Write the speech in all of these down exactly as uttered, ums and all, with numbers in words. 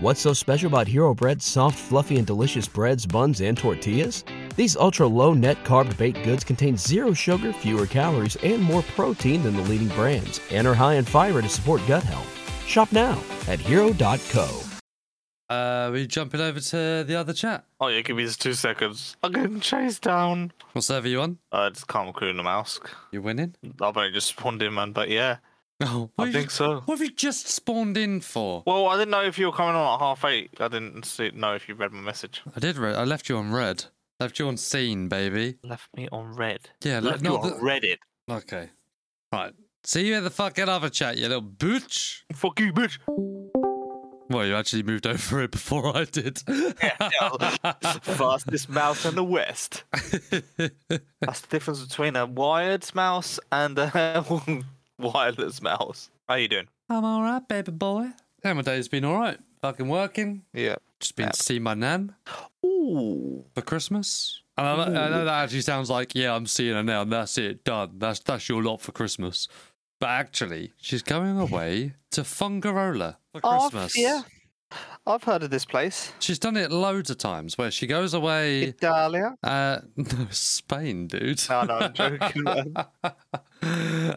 What's so special about Hero Bread's soft, fluffy, and delicious breads, buns, and tortillas? These ultra-low net-carb baked goods contain zero sugar, fewer calories, and more protein than the leading brands, and are high in fiber to support gut health. Shop now at hero dot co. Uh, we jumping over to the other chat? Oh yeah, give me just two seconds. I'm getting chased down. What server you on? Uh, it's Karma Crew and the Mouse. You winning? I've only just spawned in, man, but yeah. Oh, I think you, so. What have you just spawned in for? Well, I didn't know if you were coming on at half eight. I didn't see, know if you read my message. I did read. I left you on red. Left you on scene, baby. Left me on red. Yeah, left le- you on the... Reddit. Okay. Right. See you in the fucking other chat, you little bitch. Fuck you, bitch. Well, you actually moved over it before I did. Yeah, fastest mouse in the West. That's the difference between a wired mouse and a... wireless mouse. How you doing? I'm all right, baby boy. Yeah, my day's been all right. Fucking working. Yeah. Just been yep. to see my nan. Ooh. For Christmas. And I, I know that actually sounds like, yeah, I'm seeing her now and that's it, done. That's that's your lot for Christmas. But actually, she's going away to Fungarola for Christmas. Oh, yeah. I've heard of this place. She's done it loads of times where she goes away... Italia? Uh, no, Spain, dude. No, no, I'm joking.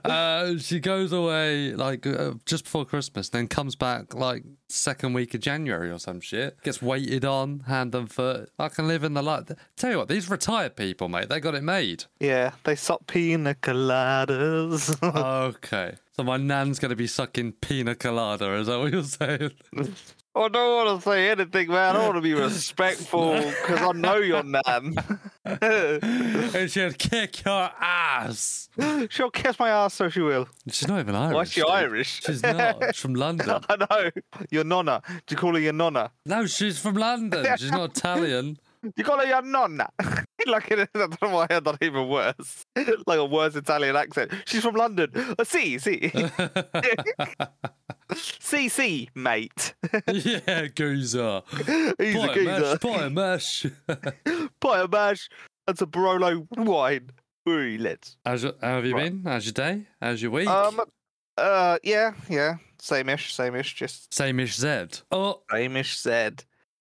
uh, she goes away, like, uh, just before Christmas, then comes back, like, second week of January or some shit. Gets waited on, hand and foot. I can live in the light. Tell you what, these retired people, mate, they got it made. Yeah, they suck pina coladas. Okay. So my nan's going to be sucking pina colada, is that what you're saying? I don't want to say anything, man. I want to be respectful because I know your nan. And she'll kick your ass. She'll kiss my ass, so she will. She's not even Irish. Why is she dude. Irish? She's not. She's from London. I know. Your nonna. Do you call her your nonna? No, she's from London. She's not Italian. You call her your nonna. Like, I don't know why I had that even worse. Like a worse Italian accent. She's from London. Oh, see, see. See, see, mate. Yeah, geezer. He's pie a geezer. Pie mash. Pie mash. That's a Barolo wine. Ooh, let's. How's your, how have you right. been? How's your day? How's your week? Um, uh, yeah, yeah. Same-ish, same-ish, just... Same-ish Z. Oh. Same-ish Z.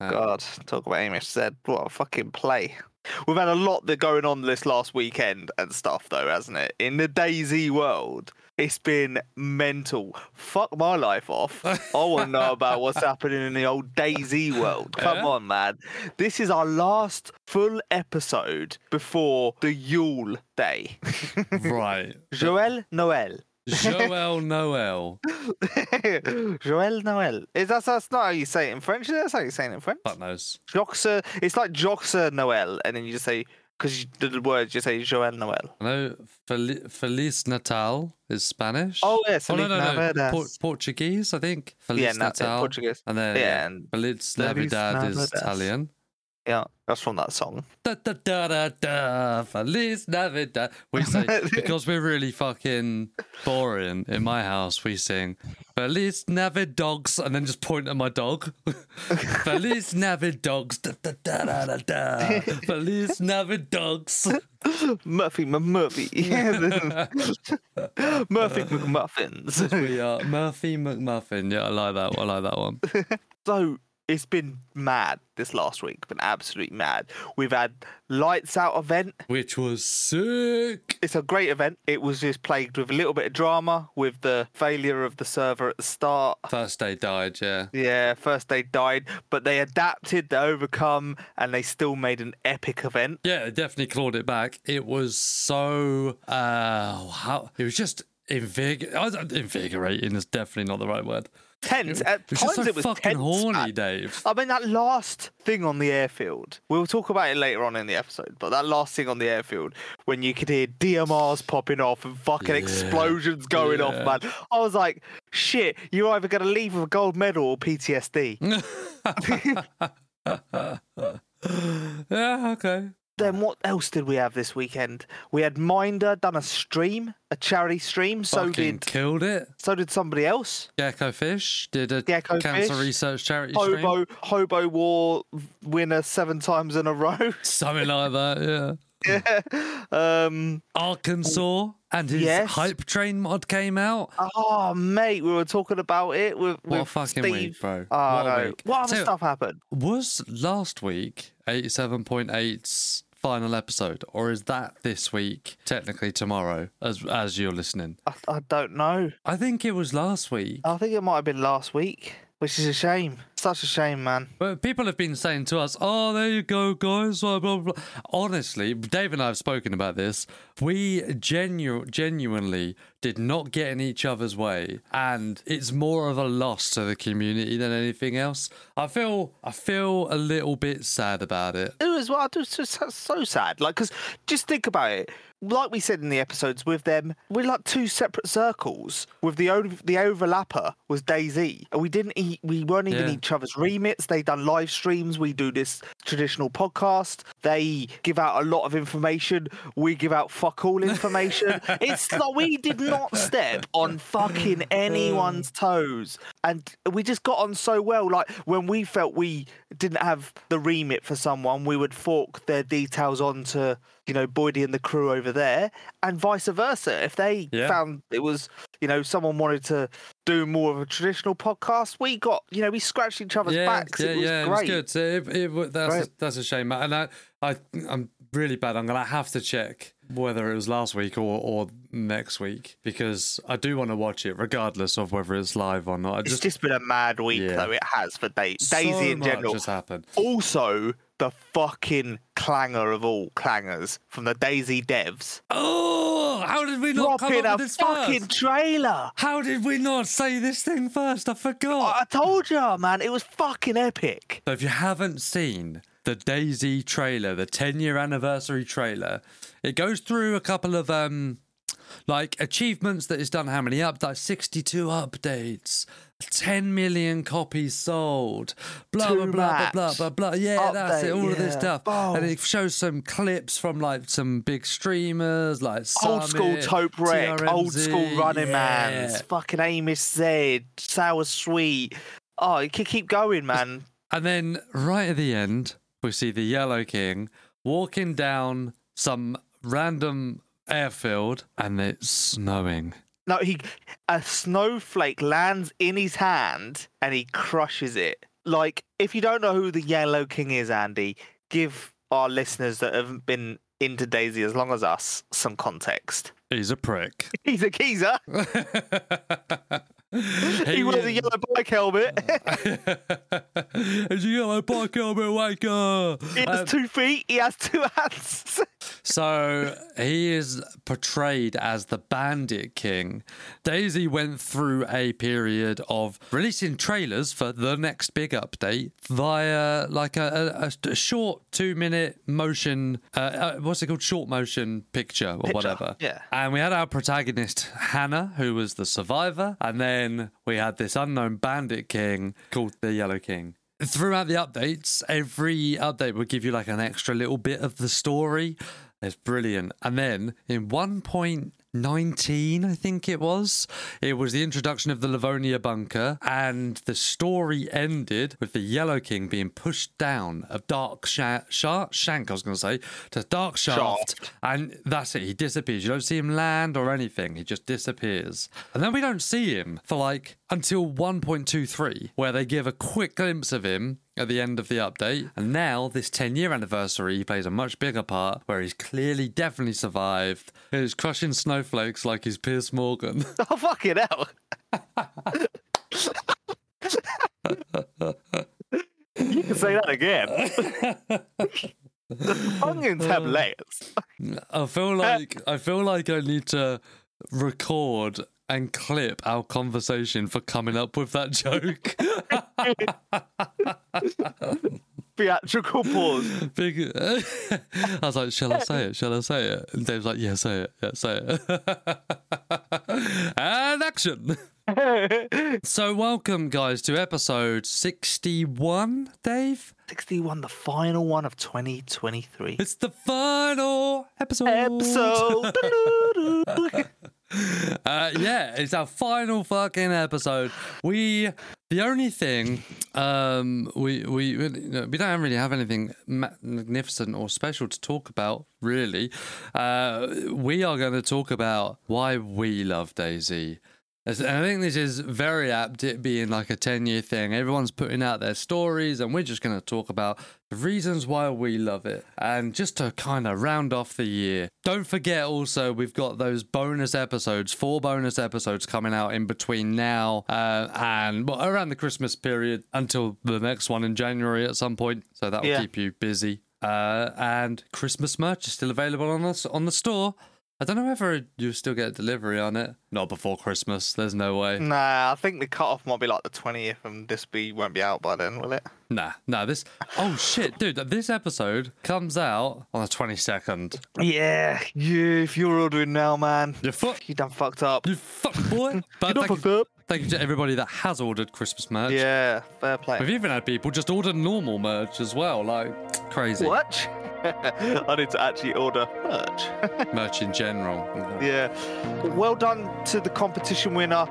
God, talk about Amish Z. What a fucking play. We've had a lot that going on this last weekend and stuff, though, hasn't it? In the DayZ world, it's been mental. Fuck my life off. I want to know about what's happening in the old DayZ world. Come yeah. on, man. This is our last full episode before the Yule Day. Right. Joyeux Noël. Joyeux Noël. Joyeux Noël. Is that, that's not how you say it in French? Is that how you say it in French? Fuck knows. Joxer, it's like Joxer Noël, and then you just say, because the words you say Joyeux Noël. I know Fel- Feliz Natal is Spanish. Oh, yes. Yeah, oh, no, no, no. no. Por- Portuguese, I think. Feliz yeah, Natal. Yeah, Portuguese. And then yeah, and Feliz Navidad, Navidad is Italian. Yeah, that's from that song. Da, da, da, da, da, Feliz Navidad. We say, because we're really fucking boring in my house, we sing Feliz Navidogs and then just point at my dog. Feliz Navidogs. Da, da, da, da, da, da. Feliz Navidogs. Murphy McMuffin. Murphy McMuffins. We are Murphy McMuffin. Yeah, I like that one. I like that one. So. It's been mad this last week, been absolutely mad. We've had Lights Out event. Which was sick. It's a great event. It was just plagued with a little bit of drama with the failure of the server at the start. First day died, yeah. Yeah, first day died, but they adapted, they overcome, and they still made an epic event. Yeah, they definitely clawed it back. It was so... Uh, how, it was just invig- invigorating is definitely not the right word. Tense. At times so it was fucking tense, horny, man. Dave. I mean, that last thing on the airfield, we'll talk about it later on in the episode, but that last thing on the airfield when you could hear D M Rs popping off and fucking yeah. explosions going yeah. off, man. I was like, shit, you're either going to leave with a gold medal or P T S D. Yeah, okay. Then what else did we have this weekend? We had Minder done a stream, a charity stream. So fucking did killed it. So did somebody else. Gecko Fish did a Gecko cancer Fish. research charity Hobo, stream. Hobo War winner seven times in a row. Something like that, yeah. yeah. um, Arkansas and his yes. Hype Train mod came out. Oh, mate, we were talking about it with, with what a fucking Steve. Week, bro. Oh, what no. Week. What other so, stuff happened? Was last week eighty-seven point eight's final episode, or is that this week? Technically tomorrow, as as you're listening. I, I don't know. I think it was last week. I think it might have been last week. Which is a shame. Such a shame, man. But people have been saying to us, oh, there you go, guys. Blah, blah, blah. Honestly, Dave and I have spoken about this. We genu- genuinely did not get in each other's way. And it's more of a loss to the community than anything else. I feel I feel a little bit sad about it. It was, well, it was just so sad. Like, because just think about it. Like we said in the episodes with them, we're like two separate circles. With the ov- the overlapper was DayZ, and we didn't eat, we weren't even yeah. each other's remits. They done live streams. We do this traditional podcast. They give out a lot of information. We give out fuck all information. It's like we did not step on fucking anyone's toes, and we just got on so well. Like when we felt we didn't have the remit for someone, we would fork their details onto, you know, Boydie and the crew over there, and vice versa. If they yeah. found it was, you know, someone wanted to do more of a traditional podcast, we got, you know, we scratched each other's yeah, backs. Yeah, it was yeah, great. It was good. It, it, that's, great. A, that's a shame. And I, I, I'm really bad. I'm gonna have to check whether it was last week or, or next week, because I do want to watch it regardless of whether it's live or not. I just, it's just been a mad week, yeah. though. It has for Day- so Daisy in general. Just happened. Also, the fucking clangor of all clangors from the DayZ devs. Oh, how did we not come up with this fucking first? Trailer? How did we not say this thing first? I forgot. I told you, man. It was fucking epic. So if you haven't seen the DayZ trailer, the ten-year anniversary trailer, it goes through a couple of um, like achievements that it's done. How many updates? sixty-two updates. ten million copies sold, blah, Too blah, blah, blah, blah, blah, blah. Yeah, update, that's it, all yeah. of this stuff. Oh. And it shows some clips from, like, some big streamers, like Summit, old school Tope Wreck, T R M Z, old school Running yeah. Mans, fucking Amish Z, Sauer Sweet. Oh, you can keep going, man. And then right at the end, we see the Yellow King walking down some random airfield, and it's snowing. No, he a snowflake lands in his hand and he crushes it. Like, if you don't know who the Yellow King is, Andy, give our listeners that haven't been into DayZ as long as us some context. He's a prick. He's a geezer. He, he wears a yellow bike helmet. It's a yellow bike helmet, wanker. He has um, two feet. He has two hands. So he is portrayed as the Bandit King. DayZ went through a period of releasing trailers for the next big update via like a, a, a short two-minute motion. Uh, uh, what's it called? Short motion picture or picture, whatever. Yeah. And we had our protagonist Hannah, who was the survivor, and then. Then we had this unknown Bandit King called the Yellow King. Throughout the updates, every update would give you like an extra little bit of the story. It's brilliant. And then in one point nineteen, I think it was, it was the introduction of the Livonia bunker, and the story ended with the Yellow King being pushed down a dark sha- sha- shank, I was going to say, to dark shaft, shaft, and that's it. He disappears. You don't see him land or anything. He just disappears. And then we don't see him for like until one point twenty-three, where they give a quick glimpse of him at the end of the update. And now this ten-year anniversary, he plays a much bigger part where he's clearly definitely survived. He's crushing snowflakes like he's Piers Morgan. Oh, fucking hell. You can say that again. Onions have layers. I feel like I feel like I need to record and clip our conversation for coming up with that joke. Theatrical pause. Big, uh, I was like, shall I say it? Shall I say it? And Dave's like, yeah, say it. Yeah, say it. And action. So welcome, guys, to episode sixty-one, Dave. sixty-one, the final one of twenty twenty-three. It's the final episode. Episode. Uh, yeah, it's our final fucking episode. We The only thing um, we we we don't really have anything magnificent or special to talk about, really. Uh, we are going to talk about why we love DayZ. And I think this is very apt, it being like a ten-year thing. Everyone's putting out their stories, and we're just going to talk about the reasons why we love it. And just to kind of round off the year, don't forget also we've got those bonus episodes, four bonus episodes coming out in between now uh, and well, around the Christmas period until the next one in January at some point. So that will yeah. keep you busy. Uh, and Christmas merch is still available on us on the store. I don't know whether you still get delivery on it. Not before Christmas. There's no way. Nah, I think the cutoff might be like the twentieth, and this be won't be out by then, will it? Nah, nah. This. Oh shit, dude! This episode comes out on the twenty-second. Yeah, you. If you're ordering now, man, you fuck. You done fucked up. You fuck boy. But you done fucked up. Thank you to everybody that has ordered Christmas merch. Yeah, fair play. We've even had people just order normal merch as well, like crazy. What? I need to actually order merch. Merch in general. Yeah. Well done to the competition winner.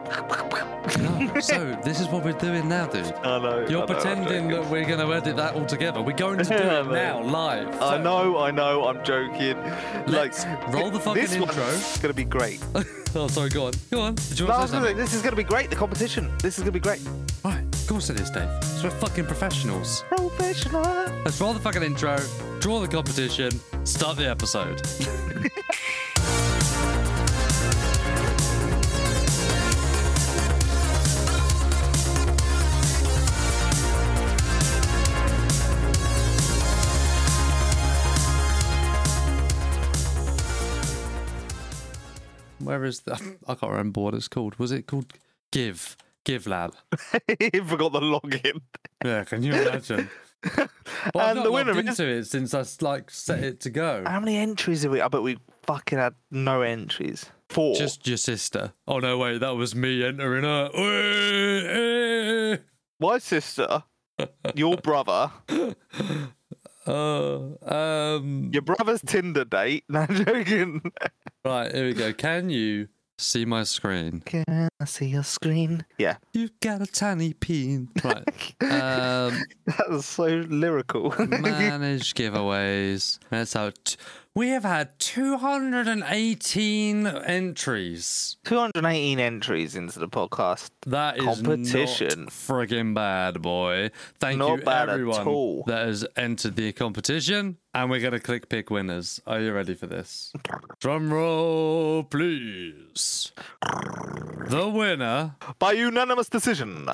No, so, this is what we're doing now, dude. I know. You're I know, pretending that we're going to edit that all together. We're going to do yeah, it mate. now, live. So. I know, I know, I'm joking. Let's like, roll the fucking this intro. This one's going to be great. Oh, sorry, go on. Go on. Did you want no, to say something? This is going to be great, the competition. This is going to be great. Right, of course it is, Dave. So we're fucking professionals. Professional. Let's roll the fucking intro, draw the competition, start the episode. Where is that? I can't remember what it's called. Was it called Give? Give Lab. You forgot the login. Yeah, can you imagine? Well, and I've not the winner into it since I like set it to go. How many entries have we? I bet we fucking had no entries. Four. Just your sister. Oh no, wait, that was me entering her. My sister. Your brother. Oh, uh, um. Your brother's Tinder date. No, I'm joking. Right, here we go. Can you see my screen? Can I see your screen? Yeah. You've got a tiny peen. Right. um, that was so lyrical. Manage giveaways. That's out. We have had two hundred eighteen entries. two hundred eighteen entries into the podcast. That is competition. Not friggin' bad, boy. Thank not you, bad everyone, at all. That has entered the competition. And we're going to click pick winners. Are you ready for this? Drum roll, please. The winner. By unanimous decision.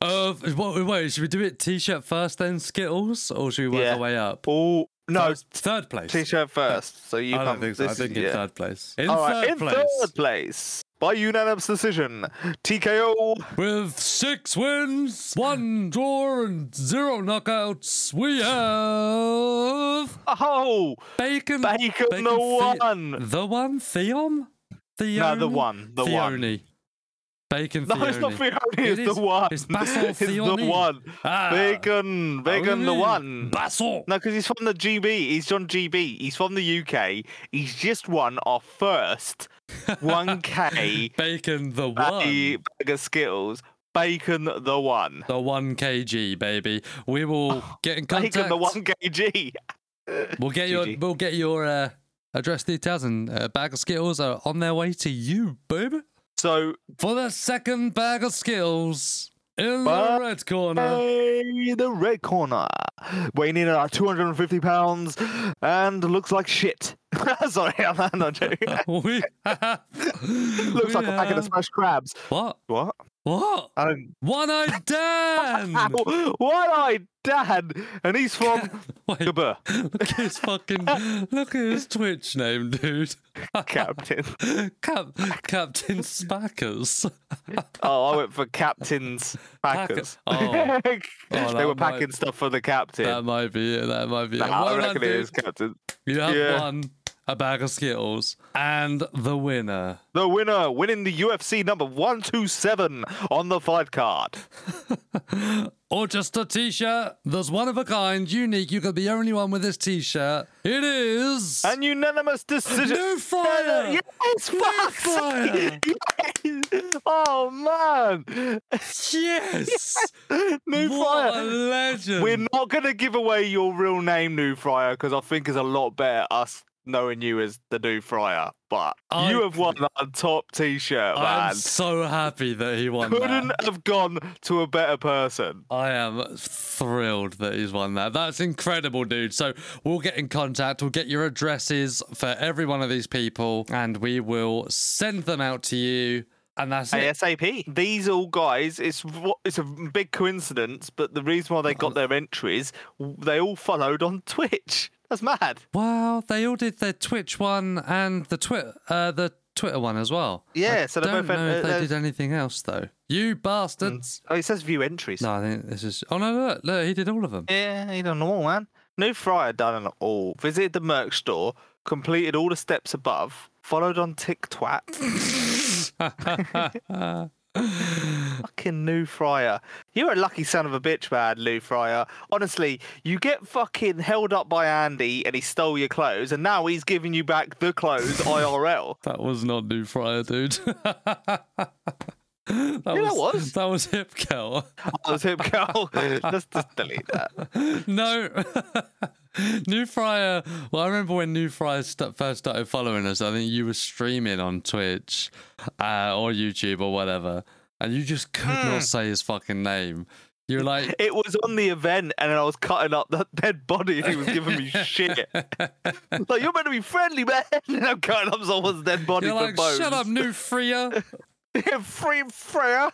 of, wait, wait, should we do it t-shirt first, then Skittles? Or should we work yeah. our way up? Oh. No, first, third place. T-shirt first. So you I don't think so. I think in yeah. third place. In All right, third in place. third place, by unanimous decision, T K O. With six wins, one draw, and zero knockouts, we have... Oh! Bacon, Bacon, Bacon the one. The, the one? Theon? Theon? No, the one. The Theoni. one. Bacon Theoni. No, it's not Theoni, it's it the one. It's Basil Theoni. It's the one. Ah. Bacon, Bacon the one. Basil. No, because he's from the G B. He's John G B. He's from the U K. He's just won our first one K. Bacon the one. Bag of Skittles. Bacon the one. The one kilogram, baby. We will oh, get in contact. Bacon the one kilogram. We'll get your... We'll get your uh, address details, and uh, Bag of Skittles are on their way to you, baby. So, for the second bag of Skittles in the red corner. The red corner. Weighing in at like two hundred fifty pounds and looks like shit. Sorry, I'm not joking. we have, looks we like have... a packet of smashed crabs. What? What? What? Um, One-Eyed Dan! One-Eyed Dan! And he's from... Wait, look at his fucking... Look at his Twitch name, dude. Captain. Cap, Captain Spackers. Oh, I went for Captain Spackers. Oh. Oh, they were packing might, stuff for the captain. That might be it, that might be it. Nah, I reckon it is Captain. You have yeah. one. A bag of Skittles. And the winner. The winner, winning the U F C number one twenty-seven on the fight card. Or just a t-shirt. There's one of a kind, unique. You could be the only one with this t-shirt. It is... An unanimous decision. New Fryer! Yes, New Fryer! Yes. Oh man! Yes, New what Fryer, a legend. We're not gonna give away your real name, New Fryer, because I think it's a lot better us knowing you as the New Fryer. But I, you have won that top T-shirt, man. I'm so happy that he won. Couldn't that. have gone to a better person. I am thrilled that he's won that. That's incredible, dude. So we'll get in contact. We'll get your addresses for every one of these people, and we will send them out to you. And that's ASAP. It. These all guys, it's it's a big coincidence, but the reason why they got their entries, they all followed on Twitch. That's mad. Well, they all did their Twitch one and the Twitter, uh, the Twitter one as well. Yeah, I so they don't both know had, if uh, they did anything else though. You bastards! Oh, it says view entries. No, I think this is. Oh no, look, look, he did all of them. Yeah, he done them all, man. New Fryer done them all. Visited the merch store, completed all the steps above, followed on TikTwat. Fucking New Fryer, you're a lucky son of a bitch, man. New Fryer, honestly, you get fucking held up by Andy and he stole your clothes, and now he's giving you back the clothes I R L. That was not New Fryer, dude. That yeah, was, that was that was hip curl. That was hip curl. Let's just delete that. No, New Fryer. Well, I remember when New Fryer st- first started following us. I think you were streaming on Twitch uh, or YouTube or whatever, and you just could mm. not say his fucking name. You're like, it was on the event, and I was cutting up that dead body, and he was giving me shit. Like, you're meant to be friendly, man, and I'm cutting up someone's dead body. You're for like, bones. Shut up, New Fryer. Free Freya.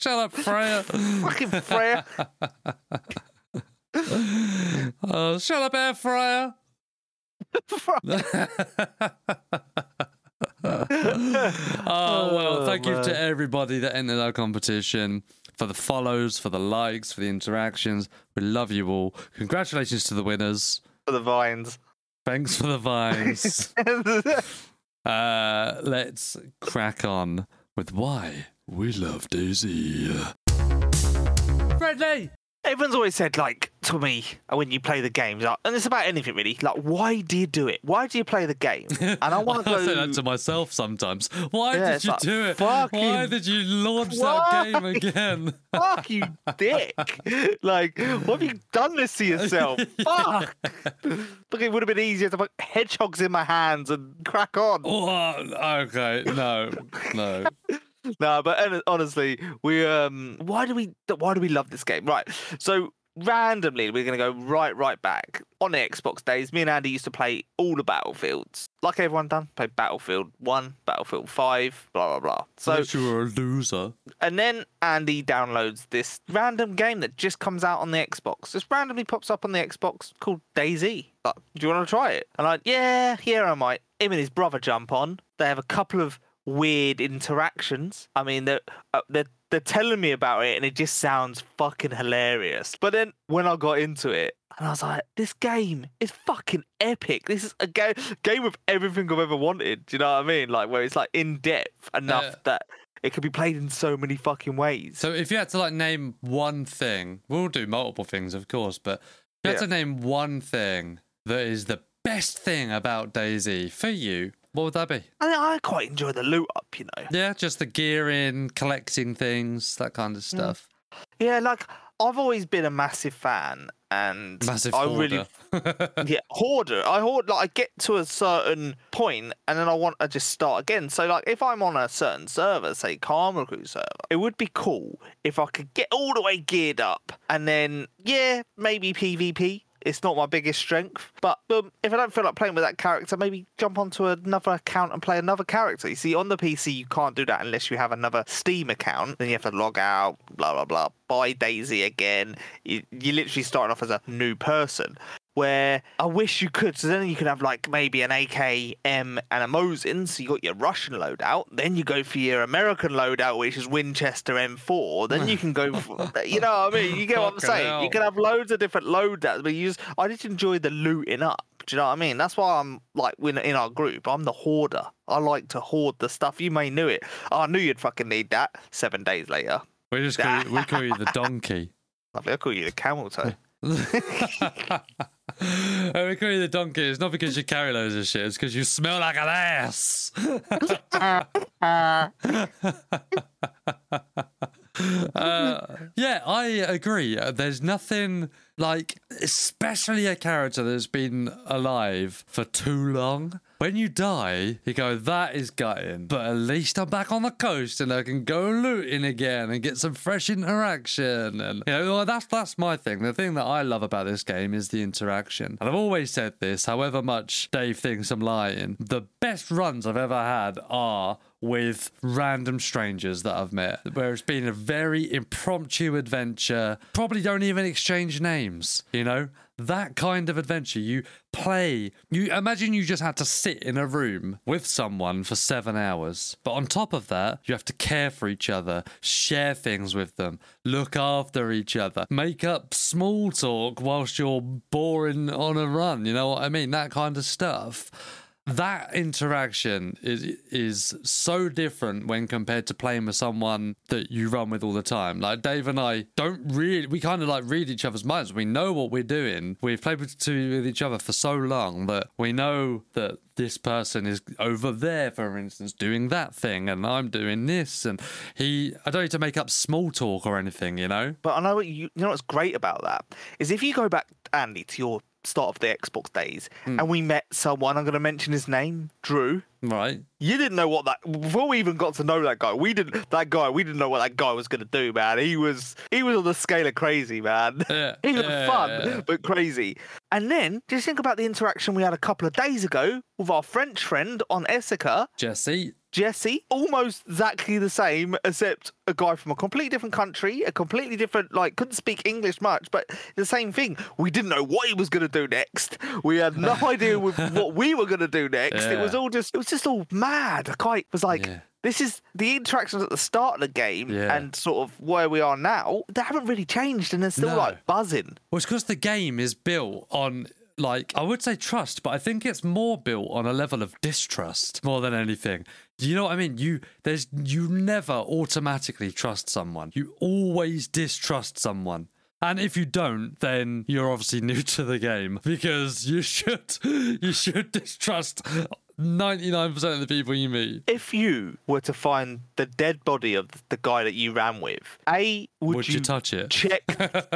Shut up, Freya. Fucking Freya. Oh, shut up, Air Freya. Oh, well, thank oh, you to everybody that entered our competition, for the follows, for the likes, for the interactions. We love you all. Congratulations to the winners. For the vines. Thanks for the vines. Uh, let's crack on with why we love DayZ. Bradley! Everyone's always said, like, to me, when you play the games, like, and it's about anything really, like, why do you do it? Why do you play the game? And I want to go... I say that to myself sometimes. Why yeah, did you like, do it? Fucking... Why did you launch why? that game again? Fuck you, dick. Like, what have you done this to yourself? Fuck. Look, it would have been easier to put hedgehogs in my hands and crack on. Oh, okay, no, no. No, but honestly, we um, why do we why do we love this game? Right, so randomly we're gonna go right right back on the Xbox days. Me and Andy used to play all the Battlefields, like everyone done. Played Battlefield One, Battlefield Five, blah blah blah. So unless you were a loser. And then Andy downloads this random game that just comes out on the Xbox. Just randomly pops up on the Xbox called DayZ. Like, do you want to try it? And I'm like, yeah, yeah, I might. Him and his brother jump on. They have a couple of weird interactions. I mean, they're, uh, they're, they're telling me about it and it just sounds fucking hilarious. But then when I got into it, and I was like, this game is fucking epic. This is a ga- game with everything I've ever wanted. Do you know what I mean? Like, where it's like in-depth enough uh, that it could be played in so many fucking ways. So if you had to like name one thing, we'll do multiple things, of course, but if you had yeah. to name one thing that is the best thing about DayZ for you, what would that be? I mean, I quite enjoy the loot up, you know. Yeah, just the gearing, collecting things, that kind of stuff. Yeah, like, I've always been a massive fan, and massive I hoarder. really, yeah, hoarder. I hoard. Like, I get to a certain point, and then I want to just start again. So, like, if I'm on a certain server, say Karma Crew server, it would be cool if I could get all the way geared up, and then yeah, maybe PvP. It's not my biggest strength, but um, if I don't feel like playing with that character, maybe jump onto another account and play another character. You see, on the P C, you can't do that unless you have another Steam account. Then you have to log out, blah, blah, blah, buy DayZ again. You, you're literally starting off as a new person, where I wish you could. So then you could have, like, maybe an A K M and a Mosin, so you got your Russian loadout. Then you go for your American loadout, which is Winchester M four. Then you can go for, you know what I mean? You get what I'm saying? Hell. You can have loads of different loadouts, but you just, I just enjoy the looting up. Do you know what I mean? That's why I'm, like, in our group, I'm the hoarder. I like to hoard the stuff. You may knew it. Oh, I knew you'd fucking need that seven days later. We just call you, we call you the donkey. Lovely, I call you the camel toe. I mean, Curry the Donkey, it's not because you carry loads of shit, it's because you smell like an ass. uh, yeah, I agree. There's nothing like, especially a character that's been alive for too long. When you die, you go, that is gutting. But at least I'm back on the coast and I can go looting again and get some fresh interaction. And, you know, that's that's my thing. The thing that I love about this game is the interaction. And I've always said this, however much Dave thinks I'm lying, the best runs I've ever had are with random strangers that I've met, where it's been a very impromptu adventure. Probably don't even exchange names, you know? That kind of adventure, you play, you imagine you just had to sit in a room with someone for seven hours. But on top of that, you have to care for each other, share things with them, look after each other, make up small talk whilst you're boring on a run, you know what I mean? That kind of stuff. That interaction is is so different when compared to playing with someone that you run with all the time. Like Dave and I don't really, we kind of like read each other's minds. We know what we're doing. We've played with, to, with each other for so long that we know that this person is over there, for instance, doing that thing, and I'm doing this, and he, I don't need to make up small talk or anything, you know? But I know what you, you know what's great about that is if you go back, Andy, to your start of the Xbox days, mm. and we met someone, I'm going to mention his name, Drew. Right. You didn't know what that, before we even got to know that guy, we didn't, that guy, we didn't know what that guy was going to do, man. He was, he was on the scale of crazy, man. Yeah. He was yeah, fun, yeah, yeah. but crazy. And then, just think about the interaction we had a couple of days ago with our French friend on Essica. Jesse. Jesse, almost exactly the same, except a guy from a completely different country, a completely different, like, couldn't speak English much, but the same thing. We didn't know what he was going to do next. We had no idea with what we were going to do next. Yeah. It was all just, it was just all mad. I quite was like, yeah. This is the interactions at the start of the game yeah. and sort of where we are now. They haven't really changed, and they're still, no. like, buzzing. Well, it's because the game is built on, like, I would say trust, but I think it's more built on a level of distrust more than anything. You know what I mean? You there's you never automatically trust someone. You always distrust someone. And if you don't, then you're obviously new to the game, because you should you should distrust ninety-nine percent of the people you meet. If you were to find the dead body of the guy that you ran with, A, would, would you, you touch it? Check.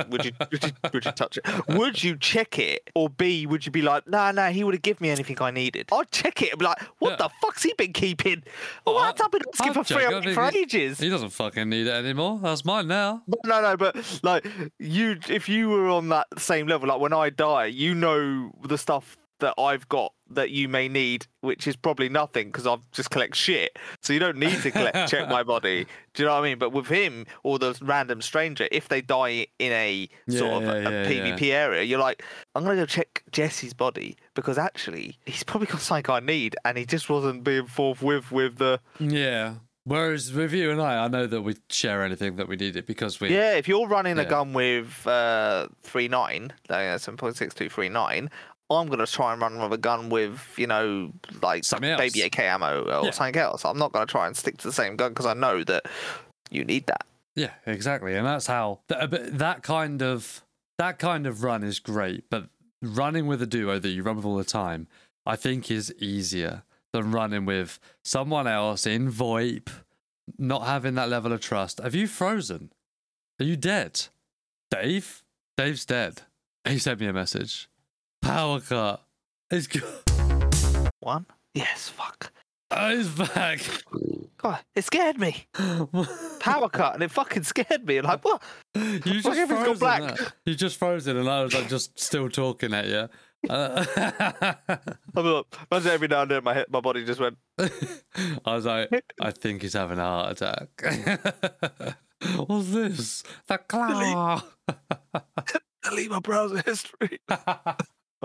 would, you, would, you, would you touch it? Would you check it? Or B, would you be like, no, nah, no, nah, he would have given me anything I needed. I'd check it and be like, what yeah. the fuck's he been keeping? Well, what? I've been asking for free for ages. He doesn't fucking need it anymore. That's mine now. But, no, no, but like, you, if you were on that same level, like when I die, you know the stuff that I've got that you may need, which is probably nothing because I've just collect shit, so you don't need to collect check my body, do you know what I mean? But with him or the random stranger, if they die in a yeah, sort of yeah, a, a yeah, PvP yeah. area, you're like, I'm gonna go check Jesse's body because actually he's probably got something I need, and he just wasn't being forthwith with the yeah. Whereas with you and I, I know that we'd share anything that we needed because we... Yeah, if you're running yeah. a gun with uh, three nine, seven point six two three nine, I'm going to try and run with a gun with, you know, like something else. Baby A K ammo or yeah. something else. I'm not going to try and stick to the same gun because I know that you need that. Yeah, exactly. And that's how... That kind of, that kind of run is great, but running with a duo that you run with all the time, I think is easier than running with someone else in VoIP, not having that level of trust. Have you frozen? Are you dead? Dave? Dave's dead. He sent me a message. Power cut. It's good. One? Yes, fuck. Oh, he's back. God, it scared me. Power cut, and it fucking scared me. And like, what? You just what frozen. Black? You just frozen, and I was like, just still talking at you. Uh, I mean, look, every now and then my head, my body just went. I was like, I think he's having a heart attack. What's this? The claw. Delete. Delete my browser history.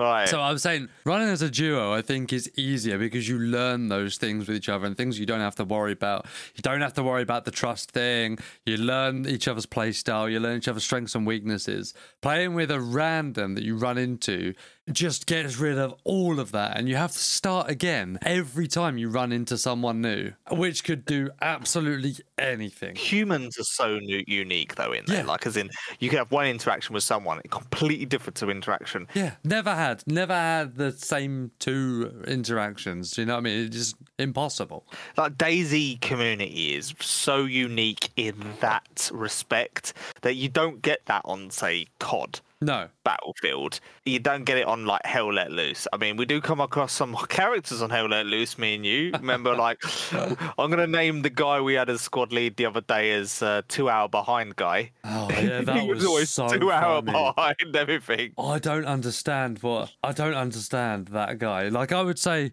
Right. So I was saying, running as a duo, I think, is easier because you learn those things with each other and things you don't have to worry about. You don't have to worry about the trust thing. You learn each other's play style. You learn each other's strengths and weaknesses. Playing with a random that you run into just gets rid of all of that, and you have to start again every time you run into someone new, which could do absolutely anything. Humans are so new, unique though in there, yeah. Like, as in, you could have one interaction with someone completely different to interaction. Yeah, never had never had the same two interactions. Do you know what I mean? It's just impossible. Like, DayZ community is so unique in that respect that you don't get that on, say, C O D. No. Battlefield. You don't get it on, like, Hell Let Loose. I mean, we do come across some characters on Hell Let Loose, me and you. Remember, like, I'm going to name the guy we had as squad lead the other day as uh, Two Hour Behind Guy. Oh, yeah, that he was, was always so two funny. Hour behind everything. I don't understand what... I don't understand that guy. Like, I would say,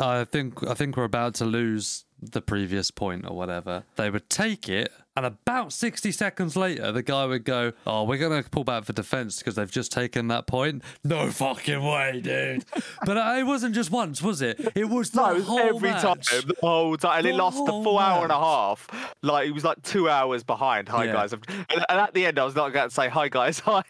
I think I think we're about to lose the previous point or whatever. They would take it, and about sixty seconds later, the guy would go, oh, we're going to pull back for defence because they've just taken that point. No fucking way, dude. But it wasn't just once, was it? It was the no, whole every match. Time. The whole time. And the it lost the full match. Hour and a half. Like, he was like two hours behind. Hi, yeah. guys. And, and at the end, I was not going to say, hi, guys. Hi.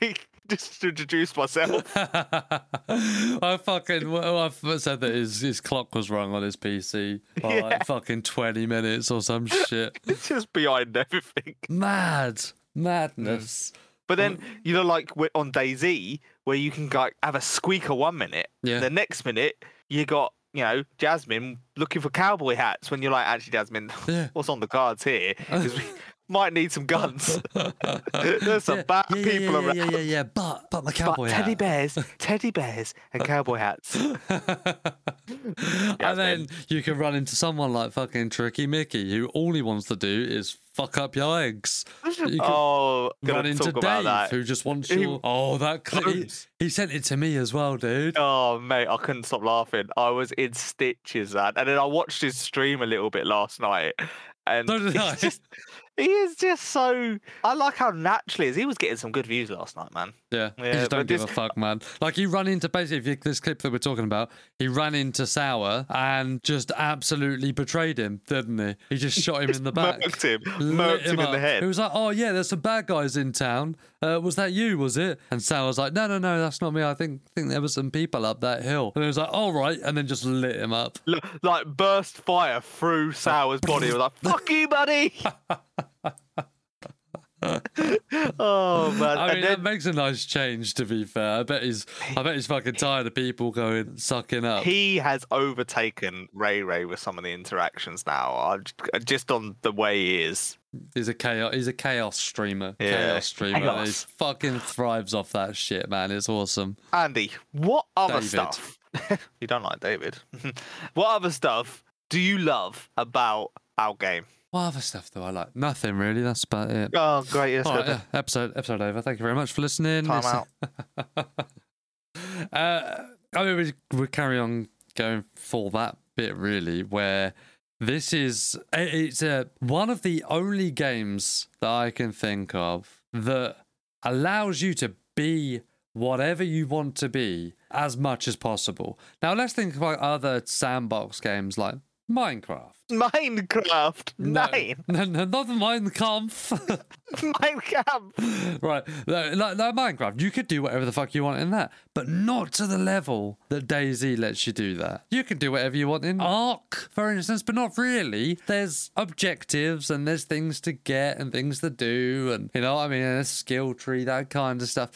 Just to introduce myself. I fucking well, I've said that his, his clock was wrong on his P C by yeah. like fucking twenty minutes or some shit. It's just behind everything. Mad. Madness. But then, you know, like we're on DayZ, where you can like have a squeaker one minute. Yeah. The next minute, you got, you know, Jasmine looking for cowboy hats when you're like, actually, Jasmine, yeah. what's on the cards here? Might need some guns. There's some yeah, bad yeah, people yeah, yeah, around. Yeah, yeah, yeah. But, but my cowboy but hat. Teddy bears, teddy bears, and cowboy hats. And then you can run into someone like fucking Tricky Mickey, who all he wants to do is fuck up your eggs. You oh, run into Dave, who just wants your... Oh, that clip. He, he sent it to me as well, dude. Oh, mate, I couldn't stop laughing. I was in stitches, man. And then I watched his stream a little bit last night. And so did I. Just, he is just so... I like how naturally is. He was getting some good views last night, man. Yeah, yeah, he just don't give this... a fuck, man. Like, he ran into... Basically, this clip that we're talking about, he ran into Sauer and just absolutely betrayed him, didn't he? He just shot him just in the back. Murked him. Murked him, him in the head. He was like, oh, yeah, there's some bad guys in town. Uh, was that you, was it? And Sauer's like, no, no, no, that's not me. I think think there were some people up that hill. And he was like, all right. And then just lit him up. Look, like, burst fire through Sauer's body. He was like, fuck you, buddy. Oh man! I mean, then... that makes a nice change. To be fair, I bet he's, I bet he's fucking tired of people going sucking up. He has overtaken Ray Ray with some of the interactions now. I'm just on the way he is. He's a chaos. He's a chaos streamer. Yeah. Chaos streamer. Chaos. He fucking thrives off that shit, man. It's awesome. Andy, what other David. stuff? You don't like David. What other stuff do you love about our game? What other stuff do I like? Nothing really. That's about it. Oh, great! Yes, right, yeah. Episode, episode over. Thank you very much for listening. Time out. uh, I mean, we we carry on going for that bit really, where this is it's a, one of the only games that I can think of that allows you to be whatever you want to be as much as possible. Now, let's think about other sandbox games like Minecraft. Minecraft. No, nine. No, no, not Minecraft. Minecraft. Right. No, no, no, Minecraft. You could do whatever the fuck you want in that, but not to the level that DayZ lets you do that. You can do whatever you want in Ark, for instance, but not really. There's objectives and there's things to get and things to do, and you know what I mean, and a skill tree, that kind of stuff.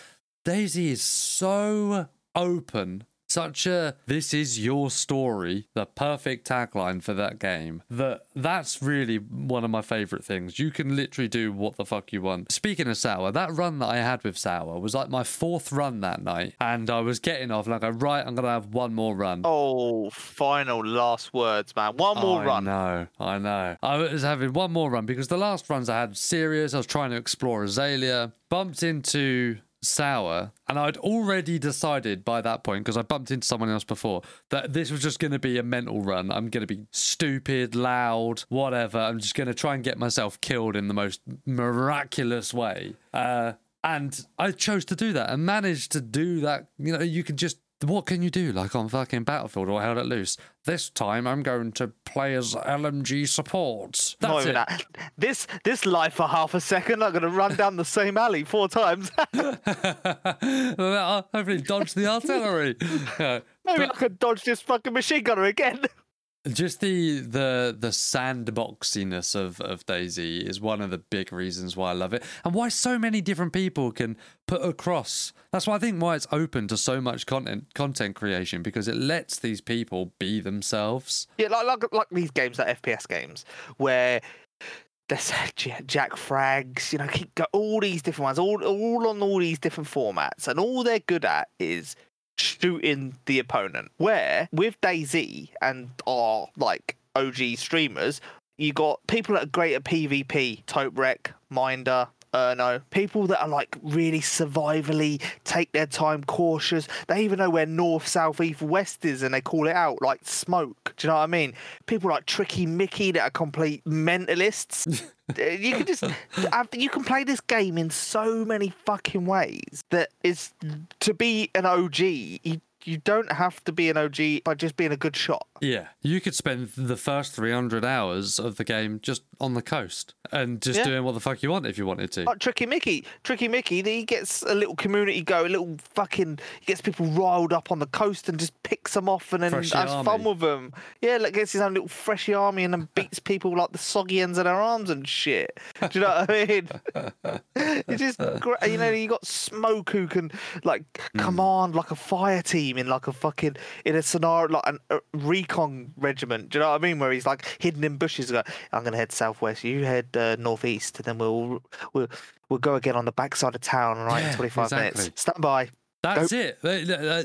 DayZ is so open. Such a, this is your story, the perfect tagline for that game. That That's really one of my favourite things. You can literally do what the fuck you want. Speaking of Sauer, that run that I had with Sauer was like my fourth run that night. And I was getting off like, right, I'm going to have one more run. Oh, final last words, man. One more I run. I know, I know. I was having one more run because the last runs I had serious. I was trying to explore Azalea. Bumped into... Sauer, and I'd already decided by that point, because I bumped into someone else before, that this was just going to be a mental run. I'm going to be stupid, loud, whatever. I'm just going to try and get myself killed in the most miraculous way. Uh, and I chose to do that and managed to do that. You know, you can just what can you do? Like on fucking Battlefield or Hell at Loose. This time I'm going to play as L M G support. That's Not even it. That. This this life for half a second, I'm going to run down the same alley four times. I'll hopefully dodge the artillery. No, maybe but I could dodge this fucking machine gunner again. Just the the the sandboxiness of, of DayZ is one of the big reasons why I love it, and why so many different people can put across. That's why I think why it's open to so much content content creation, because it lets these people be themselves. Yeah, like like, like these games, like F P S games, where there's Jack Frags, you know, keep go, all these different ones, all all on all these different formats, and all they're good at is shooting the opponent. Where with DayZ and our like O G streamers, you got people that are great at PvP, Tope Wreck, Minder, Erno, people that are like really survivally, take their time, cautious. They even know where north, south, east, west is, and they call it out, like Smoke. Do you know what I mean? People like Tricky Mickey that are complete mentalists. You can just you can play this game in so many fucking ways that it's to be an O G. You, you don't have to be an O G by just being a good shot. Yeah, you could spend the first three hundred hours of the game just on the coast and just yeah. doing what the fuck you want if you wanted to. Like Tricky Mickey, Tricky Mickey, he gets a little community going, a little fucking, he gets people riled up on the coast and just picks them off and then freshy has army. Fun with them. Yeah, like gets his own little freshy army and then beats people like the soggy ends of their arms and shit. Do you know what I mean? It's just great. You know, you got Smoke who can like mm. command like a fire team in like a fucking in a scenario like an, a re. Kong regiment, do you know what I mean? Where he's like hidden in bushes. Going, I'm going to head southwest. You head uh, northeast, and then we'll we'll we'll go again on the backside of town. Right, yeah, in twenty-five exactly. minutes. Stand by. That's go. It.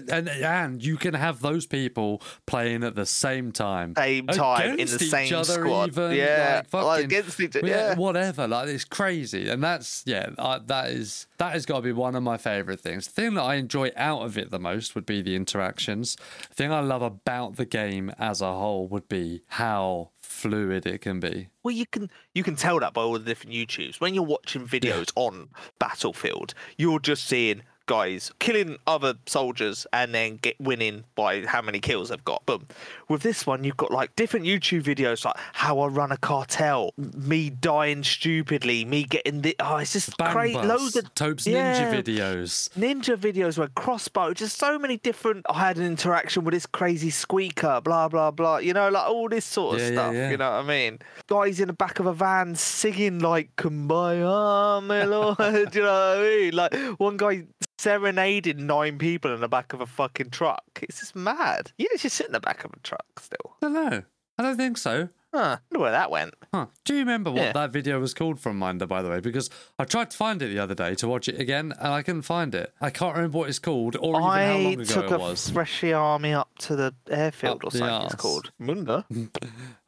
And and you can have those people playing at the same time, same time in the same squad. Even, yeah, like, fucking, like against each other. Yeah, whatever. Like it's crazy, and that's yeah. I, that is that has got to be one of my favorite things. The thing that I enjoy out of it the most would be the interactions. The thing I love about the game as a whole would be how fluid it can be. Well, you can you can tell that by all the different YouTubes. When you're watching videos yeah. on Battlefield, you're just seeing guys killing other soldiers and then get winning by how many kills they've got. Boom. With this one, you've got like different YouTube videos, like how I run a cartel, me dying stupidly, me getting the oh, it's just crazy. Loads of Tope's yeah, ninja videos, ninja videos where crossbow, just so many different. I had an interaction with this crazy squeaker, blah blah blah. You know, like all this sort of yeah, stuff. Yeah, yeah. You know what I mean? Guys in the back of a van singing like "Kumbaya, my lord." Do you know what I mean? Like one guy serenaded nine people in the back of a fucking truck. It's just mad. Yeah, it's just sitting in the back of a truck still. I don't know. I don't think so. Huh. I wonder where that went. Huh. Do you remember what yeah. that video was called from Minder, by the way? Because I tried to find it the other day to watch it again, and I couldn't find it. I can't remember what it's called or even I how long ago it was. I took a freshy army up to the airfield up or something arse. It's called. Minder.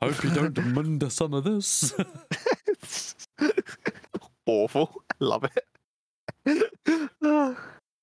Hope you don't Minder some of this. Awful. Love it.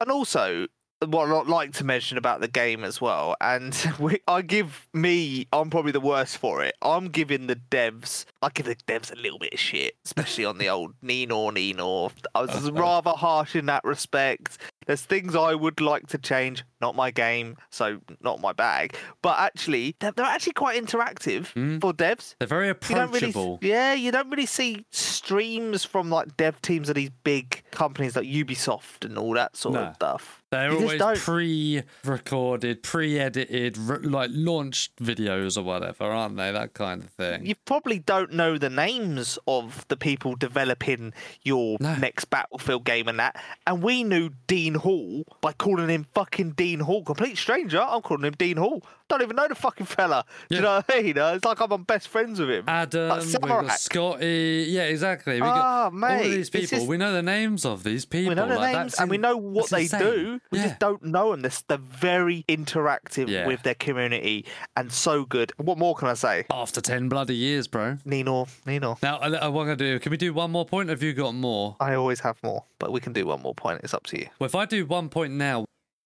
And also, what I'd like to mention about the game as well, and we, I give me, I'm probably the worst for it. I'm giving the devs, I give the devs a little bit of shit, especially on the old Ninor Ninor. I was rather harsh in that respect. There's things I would like to change, not my game, so not my bag. But actually, they're, they're actually quite interactive mm. for devs. They're very approachable. You really, yeah, you don't really see streams from like dev teams of these big companies like Ubisoft and all that sort no. of stuff. They're you always pre-recorded, pre-edited, re- like launched videos or whatever, aren't they? That kind of thing. You probably don't know the names of the people developing your no. next Battlefield game and that. And we knew Dean Hall by calling him fucking Dean Hall. Complete stranger. I'm calling him Dean Hall. Don't even know the fucking fella. Do yeah. you know what I mean? It's like I'm best friends with him. Adam, like we got Scotty. Yeah, exactly. We got oh, mate, all of these people. Just, we know the names of these people. We know the like, names and in, we know what they insane. do. We yeah. just don't know them. They're, they're very interactive yeah. with their community and so good. What more can I say? After ten bloody years, bro. Ninor, Ninor. Now, what I'm going to do, can we do one more point? Have you got more? I always have more, but we can do one more point. It's up to you. Well, if I do one point now,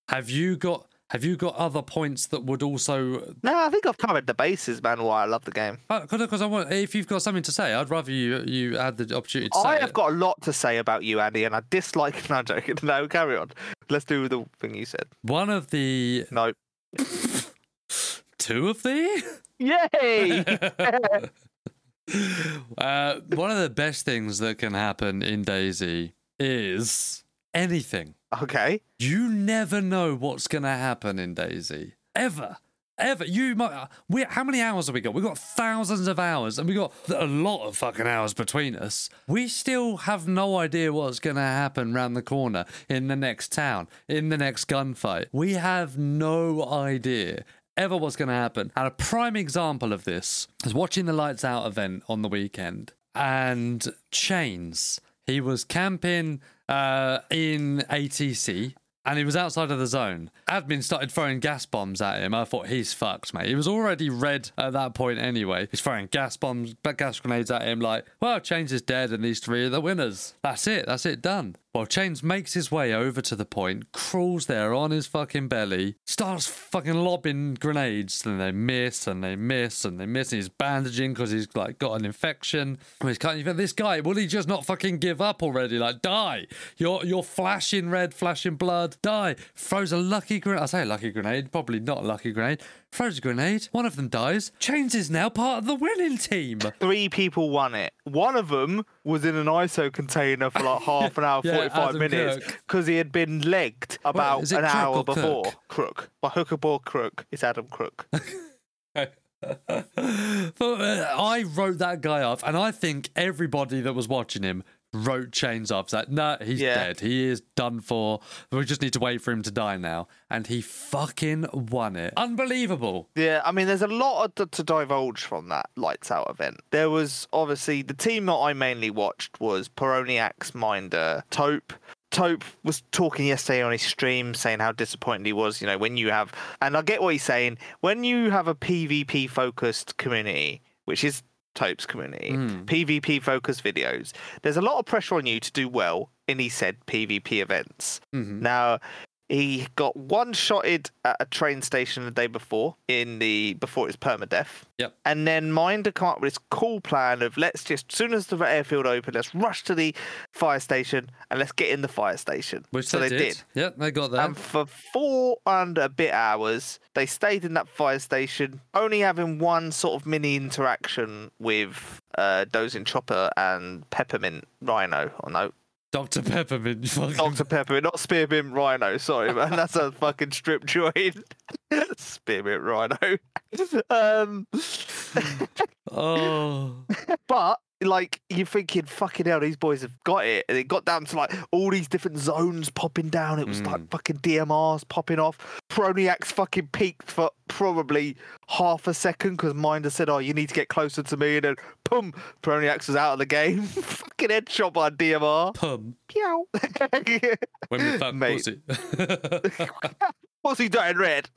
have you got Have you got other points that would also... No, I think I've covered the bases, man, why I love the game. Because I want, if you've got something to say, I'd rather you you had the opportunity to I say I have it. Got a lot to say about you, Andy, and I dislike... No, I'm joking. No, carry on. Let's do the thing you said. One of the... No. Two of the... Yay! uh, one of the best things that can happen in DayZ is anything. Okay. You never know what's going to happen in DayZ. Ever. Ever. You might. We, how many hours have we got? We've got thousands of hours, and we got a lot of fucking hours between us. We still have no idea what's going to happen round the corner, in the next town, in the next gunfight. We have no idea ever what's going to happen. And a prime example of this is watching the Lights Out event on the weekend. And Chains, he was camping... Uh, in A T C, and he was outside of the zone. Admin started throwing gas bombs at him. I thought, he's fucked, mate. He was already red at that point anyway. He's throwing gas bombs, gas grenades at him, like, well, Chains is dead and these three are the winners. That's it. That's it done. Well, Chains makes his way over to the point, crawls there on his fucking belly, starts fucking lobbing grenades, and they miss, and they miss, and they miss, and he's bandaging because he's, like, got an infection. He's kind of, this guy, will he just not fucking give up already? Like, die! You're you're flashing red, flashing blood. Die! Throws a lucky grenade. I say lucky grenade, probably not a lucky grenade. Throws a grenade. One of them dies. Chains is now part of the winning team. Three people won it. One of them was in an I S O container for like half an hour, yeah, forty-five Adam minutes, because he had been legged about Wait, an hour before. Crook? crook. By hook or crook, it's Adam Crook. But, uh, I wrote that guy off, and I think everybody that was watching him wrote Chains off. Like, no, nah, he's yeah. dead. He is done for. We just need to wait for him to die now. And he fucking won it. Unbelievable. Yeah, I mean, there's a lot to, to divulge from that Lights Out event. There was, obviously, the team that I mainly watched was Peroniax, Minder, Tope. Tope was talking yesterday on his stream, saying how disappointed he was, you know, when you have... And I get what he's saying. When you have a PvP-focused community, which is... Tope's community, mm. PvP focused videos, there's a lot of pressure on you to do well in these said PvP events. Mm-hmm. Now he got one shotted at a train station the day before in the before his permadeath. Yep. And then Minder come up with this cool plan of, let's just, as soon as the airfield open, let's rush to the fire station and let's get in the fire station. Which so they, they did. did. Yep, they got there. And for four and a bit hours, they stayed in that fire station, only having one sort of mini interaction with uh, Dozing Chopper and Peppermint Rhino. Or no. Doctor Peppermint. Fucking... Doctor Peppermint, not Spearmint Rhino. Sorry, man. That's a fucking strip joint. Spearmint Rhino. Um... oh. But, like, you're thinking, fucking hell, these boys have got it. And it got down to, like, all these different zones popping down. It was, mm. like, fucking D M Rs popping off. Proniax fucking peaked for probably half a second because Minder said, oh, you need to get closer to me. And then, pum, Peroniax was out of the game. Fucking headshot by D M R. Pum. Pew. When we fuck pussy. Pussy dying red.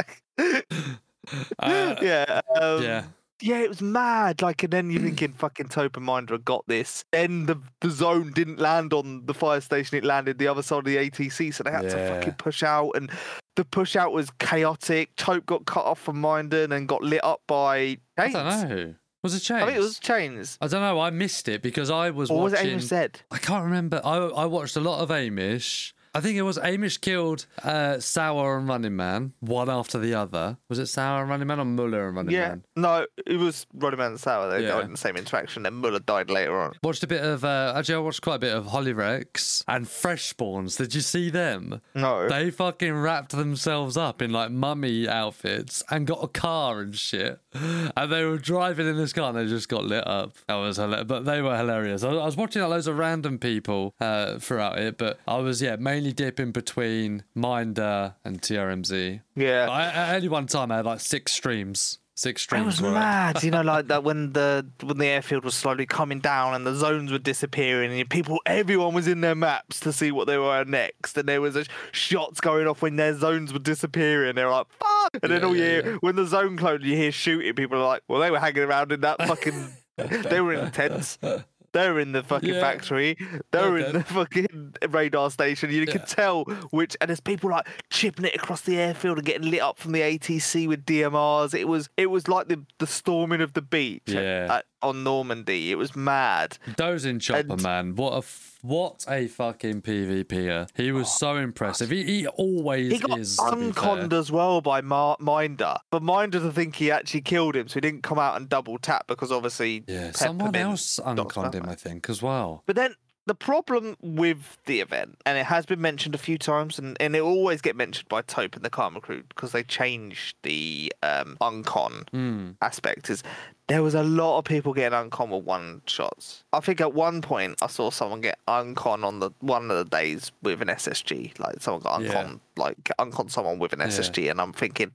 Uh, yeah. Um, yeah. Yeah, it was mad. Like, and then you're thinking, fucking Tope and Minder got this. Then the, the zone didn't land on the fire station. It landed the other side of the A T C, so they had yeah. to fucking push out. And the push out was chaotic. Tope got cut off from Minder and then got lit up by Chains. I don't know. Was it Chains? I think it was Chains. I don't know. I missed it because I was or watching... Or was it Amish Z? I can't remember. I, I watched a lot of Amish... I think it was Amish killed uh, Sauer and Running Man, one after the other. Was it Sauer and Running Man or Muller and Running yeah. Man? Yeah, no, it was Running Man and Sauer. They yeah. died in the same interaction, then Muller died later on. Watched a bit of, uh, actually I watched quite a bit of Holly Rex and Fresh Spawns. Did you see them? No. They fucking wrapped themselves up in like mummy outfits and got a car and shit. And they were driving in this car and they just got lit up. That was hilarious, but they were hilarious. I, I was watching like, loads of random people uh, throughout it, but I was, yeah, mainly dipping between Minder and T R M Z. Yeah. I, at any one time, I had like six streams. Six streams. It was right. mad, you know, like that when the when the airfield was slowly coming down and the zones were disappearing and people, everyone was in their maps to see what they were next, and there was a sh- shots going off when their zones were disappearing. They were like, fuck! And then yeah, all you yeah, hear, yeah. when the zone closed, you hear shooting. People are like, well, they were hanging around in that fucking... they were intense. They're in the fucking yeah. factory. They're okay. in the fucking radar station. You yeah. can tell which, and there's people like chipping it across the airfield and getting lit up from the A T C with D M Rs. It was it was like the, the storming of the beach yeah. at, at, on Normandy. It was mad. Dozing Chopper, and, man, what a f- what a fucking PvPer. He was oh, so impressive. He, he always he got is. Unconned as well by Mar- Minder, but Minder to think he actually killed him, so he didn't come out and double tap because obviously yeah, someone else unconned him, I think, as well. But then the problem with the event, and it has been mentioned a few times, and, and it always get mentioned by Tope and the Karma Crew because they changed the um, uncon mm. aspect, is there was a lot of people getting uncon with one shots. I think at one point I saw someone get uncon on the one of the days with an S S G. Like someone got uncon, yeah. like uncon someone with an S S G, yeah. and I'm thinking,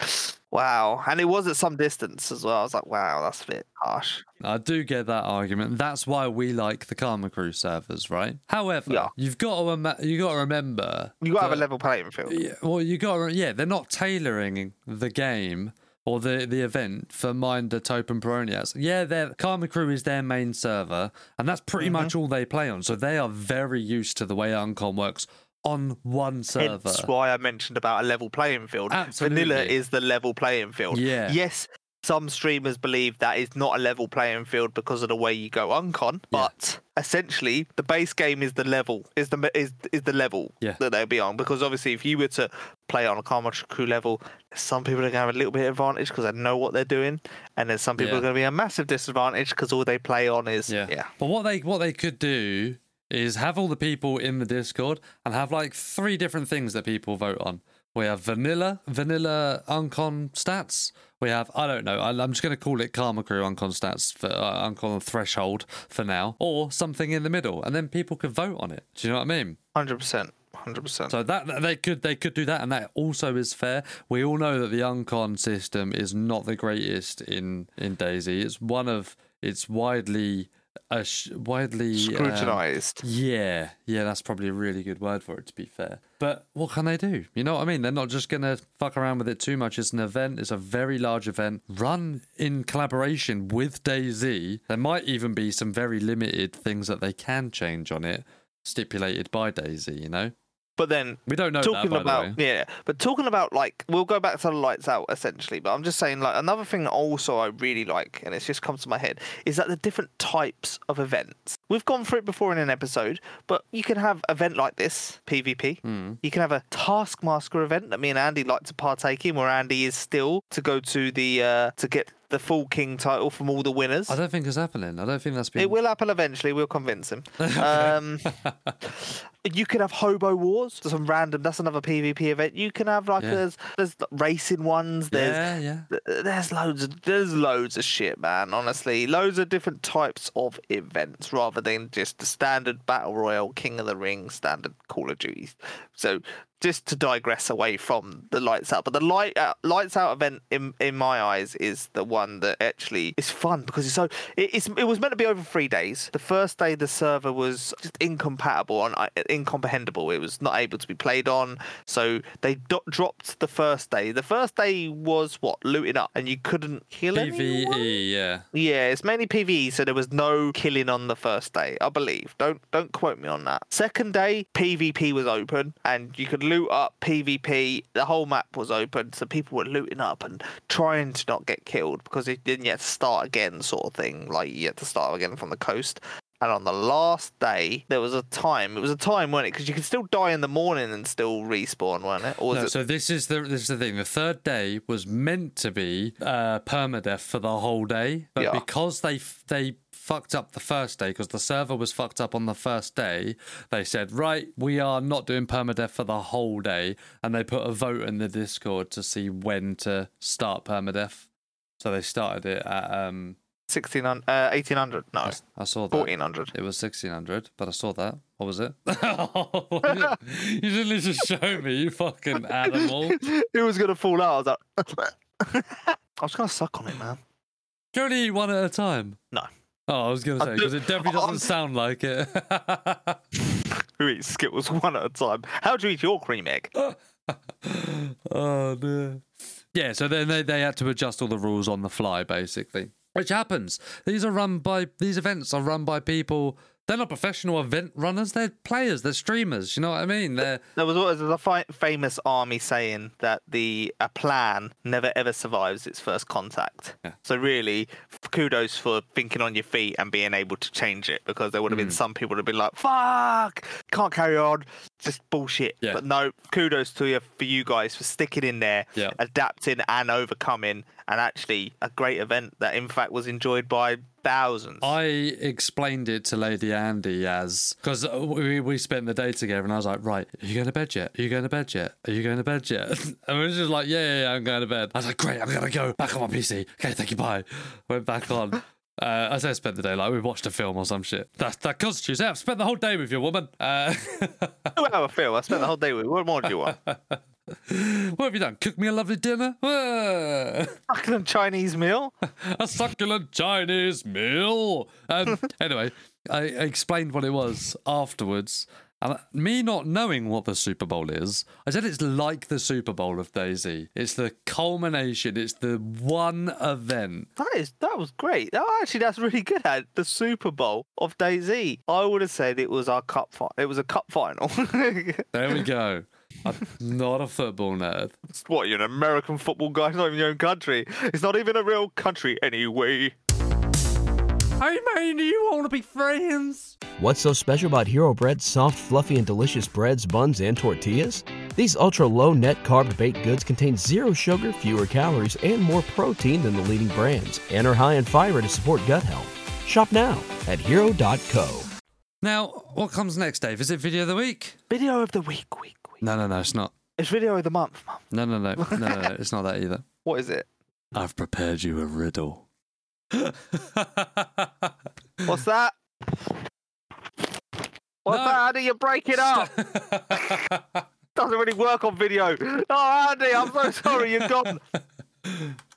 wow. And it was at some distance as well. I was like, wow, that's a bit harsh. I do get that argument. That's why we like the Karma Crew servers, right? However, yeah. you've got to rem- you got to remember you got to have a level playing field. Yeah, well, you got to, yeah, they're not tailoring the game. Or the, the event for Minder, Tope and Peroniax. Yeah, their Karma Crew is their main server, and that's pretty mm-hmm. much all they play on. So they are very used to the way Uncon works on one server. That's why I mentioned about a level playing field. Absolutely. Vanilla is the level playing field. Yeah. Yes, some streamers believe that is not a level playing field because of the way you go Uncon, yeah. but essentially the base game is the level is the is is the level yeah. that they'll be on, because obviously if you were to play on a Karma Crew level, some people are going to have a little bit of advantage because they know what they're doing, and then some people yeah. are going to be a massive disadvantage because all they play on is yeah. yeah. But what they what they could do is have all the people in the Discord and have like three different things that people vote on. We have vanilla vanilla Uncon stats. We have, I don't know, I'm just going to call it Karma Crew Uncon stats, for uh, Uncon threshold for now, or something in the middle, and then people could vote on it. Do you know what I mean? one hundred percent. one hundred percent. So that they could they could do that, and that also is fair. We all know that the Uncon system is not the greatest in in DayZ. It's one of it's widely uh, widely scrutinized. Um, yeah, yeah, that's probably a really good word for it, to be fair. But what can they do? You know what I mean? They're not just going to fuck around with it too much. It's an event. It's a very large event run in collaboration with DayZ. There might even be some very limited things that they can change on it, stipulated by DayZ, you know? But then we don't know talking that, by about the way. yeah. But talking about, like, we'll go back to the Lights Out essentially. But I'm just saying, like, another thing that also I really like, and it's just come to my head, is that the different types of events. We've gone through it before in an episode, but you can have event like this PvP. Mm. You can have a Taskmaster event that me and Andy like to partake in, where Andy is still to go to the uh, to get the full king title from all the winners. I don't think it's happening. I don't think that's been. It will happen eventually. We'll convince him. um, you could have Hobo Wars. Some random. That's another PvP event. You can have like yeah. there's there's racing ones. There's yeah, yeah. there's loads of there's loads of shit, man. Honestly, loads of different types of events rather than just the standard battle royale, King of the Ring, standard Call of Duty. So, just to digress away from the Lights Out, but the light out, lights out event in in my eyes is the one that actually is fun because it's so it, it's it was meant to be over three days. The first day the server was just incompatible and uh, incomprehensible. It was not able to be played on, so they do- dropped the first day. The first day was what looting up, and you couldn't kill P V E, anyone. yeah, yeah. It's mainly P V E, so there was no killing on the first day, I believe. Don't don't quote me on that. Second day P V P was open, and you could loot up P V P. The whole map was open, so people were looting up and trying to not get killed because it didn't yet start again, sort of thing. Like you had to start again from the coast. And on the last day, there was a time. It was a time, weren't it? Because you could still die in the morning and still respawn, weren't it? Or was no, it... So this is the this is the thing. The third day was meant to be uh, permadeath for the whole day, but yeah. because they they. fucked up the first day, because the server was fucked up on the first day, they said, right, we are not doing permadeath for the whole day, and they put a vote in the Discord to see when to start permadeath. So they started it at um sixteen hundred uh, eighteen hundred no I, I saw that fourteen hundred it was sixteen hundred, but I saw that. What was it? oh, was it? You didn't just show me, you fucking animal. It was gonna fall out. I was like I was gonna suck on it, man. Can you only eat one at a time? No. Oh, I was going to say, because it definitely doesn't I'm... sound like it. Who eats Skittles one at a time? How do you eat your cream egg? oh, no. Yeah, so then they, they had to adjust all the rules on the fly, basically. which happens. These are run by, these events are run by people, they're not professional event runners, they're players, they're streamers, you know what I mean? They're... There was always a fi famous army saying that the a plan never ever survives its first contact. Yeah. So really, kudos for thinking on your feet and being able to change it, because there would have mm. been some people who would have been like, fuck, can't carry on, just bullshit. Yeah. But no, kudos to you, for you guys for sticking in there, yeah. adapting and overcoming, and actually a great event that in fact was enjoyed by thousands. I explained it to Lady Andy as, because we, we spent the day together, and I was like, right, are you going to bed yet? Are you going to bed yet? Are you going to bed yet? And we was just like, yeah, yeah, yeah, I'm going to bed. I was like, great, I'm going to go back on my P C. Okay, thank you, bye. Went back on. Uh, I say I spent the day, like we watched a film or some shit. That that constitutes it. I've spent the whole day with your woman. Uh... two hour film, I spent the whole day with you. What more do you want? What have you done? Cook me a lovely dinner? Succulent Chinese meal? A succulent Chinese meal? Um, anyway, I, I explained what it was afterwards. And me not knowing what the Super Bowl is, I said it's like the Super Bowl of DayZ. It's the culmination. It's the one event. That is, that was great. Oh, actually, that's really good. At the Super Bowl of DayZ. I would have said it was our cup. Fi- it was a cup final. There we go. I'm not a football nerd. What, you're an American football guy? It's not even your own country. It's not even a real country anyway. Hey, man, do you want to be friends? What's so special about Hero Bread's soft, fluffy, and delicious breads, buns, and tortillas? These ultra-low net-carb baked goods contain zero sugar, fewer calories, and more protein than the leading brands, and are high in fiber to support gut health. Shop now at hero dot co. Now, what comes next, Dave? Is it Video of the Week? Video of the Week, week, week. No, no, no, it's not. It's Video of the Month, Mum. No, no, no, no, no, no, it's not that either. What is it? I've prepared you a riddle. What's that? What's no. that, Andy? You break it up. Doesn't really work on video. Oh, Andy, I'm so sorry. You've gone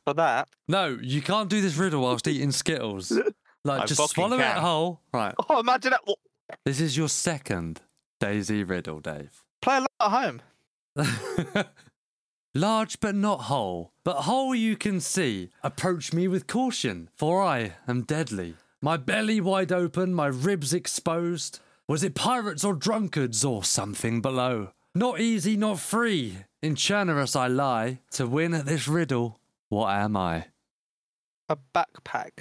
for that. No, you can't do this riddle whilst eating Skittles. Like, I just swallow can. it whole. Right. Oh, imagine that. This is your second DayZ riddle, Dave. Play a lot at home. Large but not whole, but whole you can see. Approach me with caution, for I am deadly. My belly wide open, my ribs exposed. Was it pirates or drunkards or something below? Not easy, not free. In Chernarus I lie. To win at this riddle, what am I? A backpack.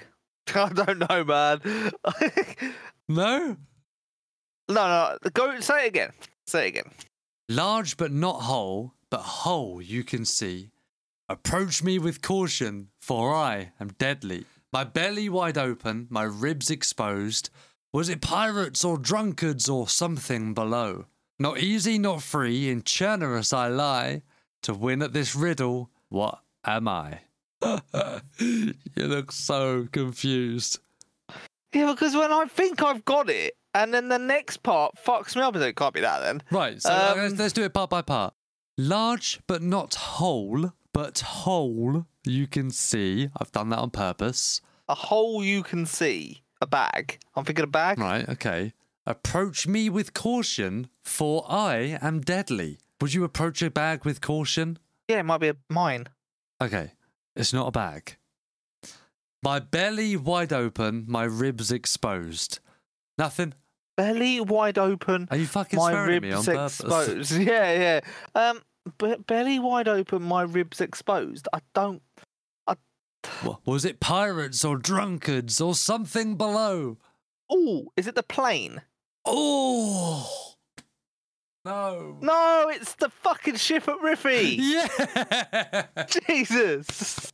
I don't know, man. No? No, no. Go say it again. Say it again. Large but not whole, but whole you can see. Approach me with caution, for I am deadly. My belly wide open, my ribs exposed. Was it pirates or drunkards or something below? Not easy, not free, in Chernarus I lie. To win at this riddle, what am I? You look so confused. Yeah, because when I think I've got it, and then the next part fucks me up, so it can't be that then. Right, so um, let's, let's do it part by part. Large but not whole, but whole you can see. I've done that on purpose. A hole you can see. A bag. I'm thinking a bag. Right, okay. Approach me with caution, for I am deadly. Would you approach a bag with caution? Yeah, it might be a mine. Okay, it's not a bag. My belly wide open, my ribs exposed. Nothing. Belly wide open. Are you fucking swearing at me on purpose? My ribs exposed. Yeah, yeah. Um, but belly wide open, my ribs exposed. I don't. I. Was it pirates or drunkards or something below? Oh, is it the plane? Oh. No. No, it's the fucking ship at Riffy. Yeah. Jesus.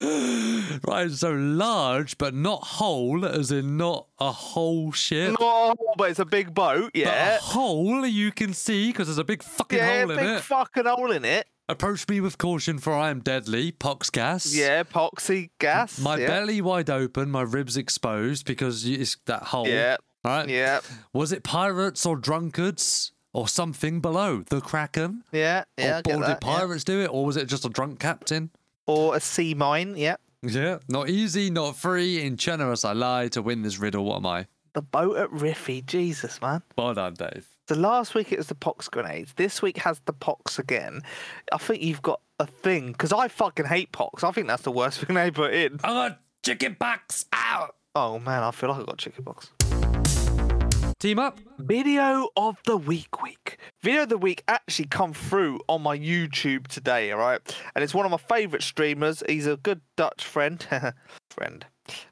Right, so large but not whole, as in not a whole ship. Not a whole, but it's a big boat, yeah. But a hole you can see, because there's a big fucking yeah, hole in it. Yeah, big fucking hole in it. Approach me with caution, for I am deadly. Pox gas. Yeah, poxy gas. My yeah. belly wide open, my ribs exposed, because it's that hole. Yeah. Right? Yeah. Was it pirates or drunkards? Or something below? The Kraken? Yeah, yeah. Or, or did pirates yeah. do it? Or was it just a drunk captain? Or a sea mine, yeah. Yeah. Not easy, not free. In Chernarus I lie. To win this riddle, what am I? The boat at Riffy. Jesus, man. Well done, Dave. So last week it was the pox grenades. This week has the pox again. I think you've got a thing. Because I fucking hate pox. I think that's the worst thing they put in. Oh, Chicken pox! Ow! Oh man, I feel like I got chicken pox. Team up. Video of the week week. Video of the week actually come through on my YouTube today, all right? And it's one of my favourite streamers. He's a good Dutch friend. friend.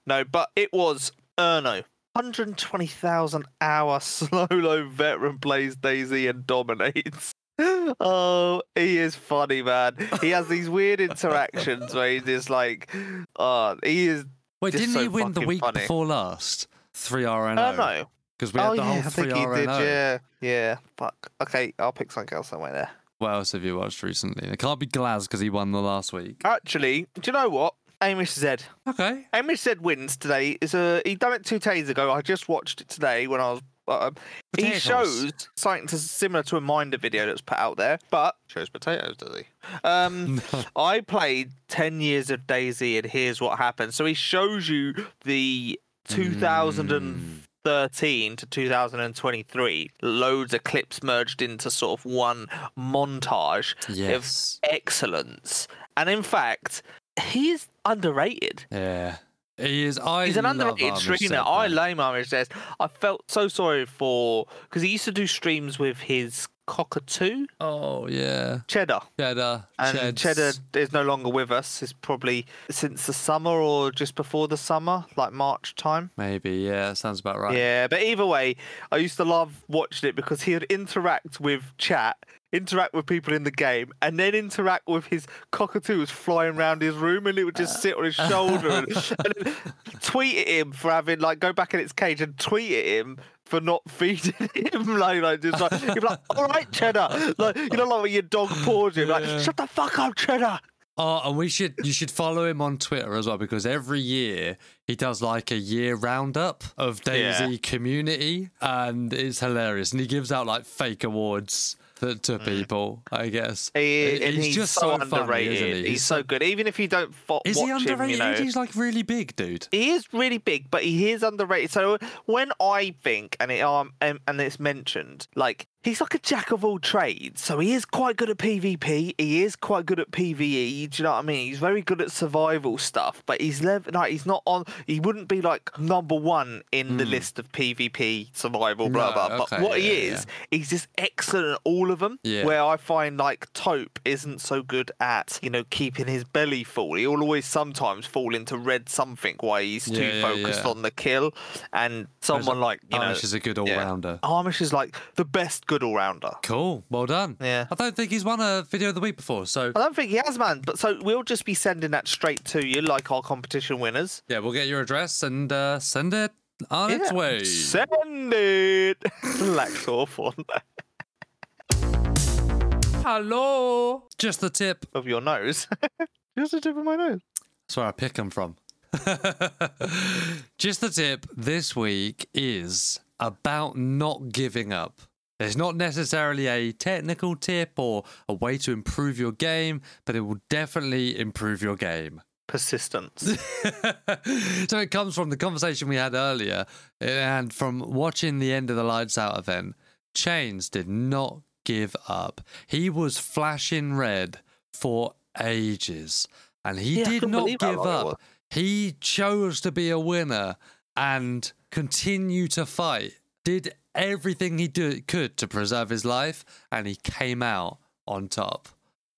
No, but it was Erno. one hundred twenty thousand hour solo veteran plays DayZ and dominates. Oh, he is funny, man. He has these weird interactions where he's just like, oh, he is. Wait, just didn't so he win the week funny. Before last? three R N O. Oh, no. Because we had oh, the yeah, whole three R N O. I think he did, yeah. Yeah, fuck. Okay, I'll pick something else somewhere there. What else have you watched recently? It can't be Glaz because he won the last week. Actually, do you know what? Amish Z. Okay. Amish Z wins today. It's a, he done it two days ago. I just watched it today when I was... Uh, he shows something similar to a Minder video that's put out there, but... Shows potatoes, does he? Um, no. I played ten years of DayZ and here's what happened. So he shows you the two thousand... Mm. thirteen to two thousand twenty-three, loads of clips merged into sort of one montage yes. of excellence. And in fact, he is underrated. Yeah. He is. I He's an underrated streamer. I lame Amish says. I felt so sorry for, because he used to do streams with his cockatoo. Oh, yeah. Cheddar. Cheddar. And Cheds. Cheddar is no longer with us. It's probably since the summer or just before the summer, like March time. Maybe, yeah. Sounds about right. Yeah, but either way, I used to love watching it because he would interact with chat, interact with people in the game, and then interact with his cockatoos flying around his room, and it would just sit on his shoulder and, and tweet at him for having, like, go back in its cage and tweet at him for not feeding him. Like, like just like, you'd be like, all right, Cheddar. Like, you know, like when your dog paws you, like, yeah. Shut the fuck up, Cheddar. Oh, and we should, you should follow him on Twitter as well, because every year he does like a year roundup of DayZ yeah. community, and it's hilarious. And he gives out like fake awards to, to people, I guess. He, he's, he's just so underrated. Funny, isn't he? He's so good. Even if you don't fo- is watch him, Is he underrated? Him, you know, he's like really big, dude. He is really big, but he is underrated. So when I think, and it um, and, and it's mentioned, like, he's like a jack of all trades. So he is quite good at PvP. He is quite good at PvE. Do you know what I mean? He's very good at survival stuff, but he's lev- like, he's not on. He wouldn't be like number one in mm. the list of PvP survival, blah, no, blah. Okay, but what yeah, he is, yeah. he's just excellent at all of them. Yeah. Where I find like Tope isn't so good at, you know, keeping his belly full. He'll always sometimes fall into red something while he's yeah, too yeah, focused yeah. on the kill. And someone like, like, you know, Amish is a good all rounder. Yeah. Amish is like the best good all-rounder. Cool, well done. Yeah, I don't think he's won a video of the week before, so I don't think he has, man. But so we'll just be sending that straight to you, like our competition winners. Yeah, we'll get your address and uh, send it on yeah. its way. Send it. That's awful. Hello. Just the tip of your nose. Just the tip of my nose. That's where I pick them from. Just the tip this week is about not giving up. There's not necessarily a technical tip or a way to improve your game, but it will definitely improve your game. Persistence. So it comes from the conversation we had earlier and from watching the end of the Lights Out event. Chains did not give up. He was flashing red for ages, and he yeah, did not give up. He chose to be a winner and continue to fight. Did everything he do, could to preserve his life, and he came out on top.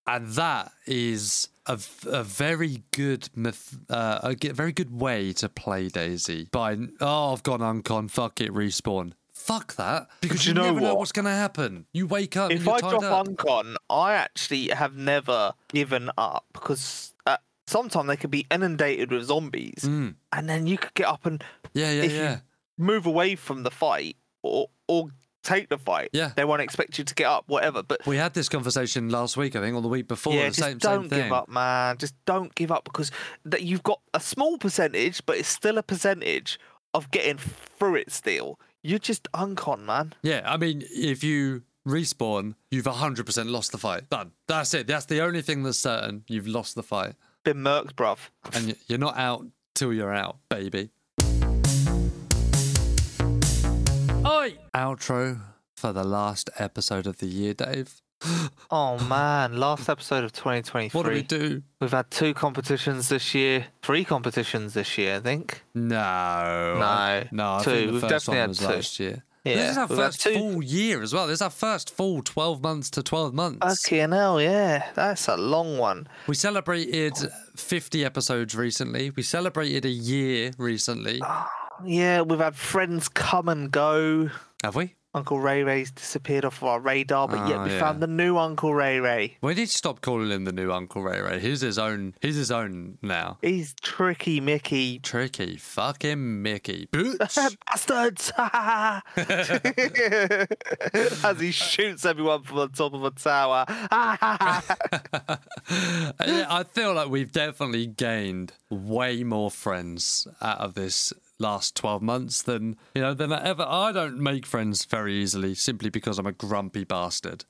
And that is a, a very good myth, uh, a very good way to play DayZ. By, oh, I've gone uncon, fuck it, respawn. Fuck that, because you, you know never what? know what's going to happen. You wake up if and you're I tied drop up. Uncon, I actually have never given up, because uh, sometimes they could be inundated with zombies, mm. and then you could get up and yeah, yeah, if yeah. you move away from the fight, Or, or take the fight. Yeah. They won't expect you to get up, whatever. But we had this conversation last week, I think, or the week before. Yeah, the just same, don't same thing. give up, man. Just don't give up, because that you've got a small percentage, but it's still a percentage of getting through it still. You're just uncon, man. Yeah, I mean, if you respawn, you've one hundred percent lost the fight. Done. That's it. That's the only thing that's certain. You've lost the fight. Been murked, bruv. And you're not out till you're out, baby. Outro for the last episode of the year, Dave. Oh man, last episode of twenty twenty-three. What do we do? We've had two competitions this year. Three competitions this year, I think. No. No. No, I two. think the We've first one was two. last year. Yeah. This is our We've first full year as well. This is our first full twelve months to twelve months. Fucking hell, yeah. That's a long one. We celebrated fifty episodes recently. We celebrated a year recently. Yeah, we've had friends come and go. Have we? Uncle Ray Ray's disappeared off of our radar, but oh, yet we yeah. found the new Uncle Ray Ray. We need to stop calling him the new Uncle Ray Ray. He's his own. He's his own now. He's Tricky Mickey. Tricky fucking Mickey. Boots. Bastards. As he shoots everyone from the top of a tower. I feel like we've definitely gained way more friends out of this last twelve months than, you know, than I ever. I don't make friends very easily simply because I'm a grumpy bastard.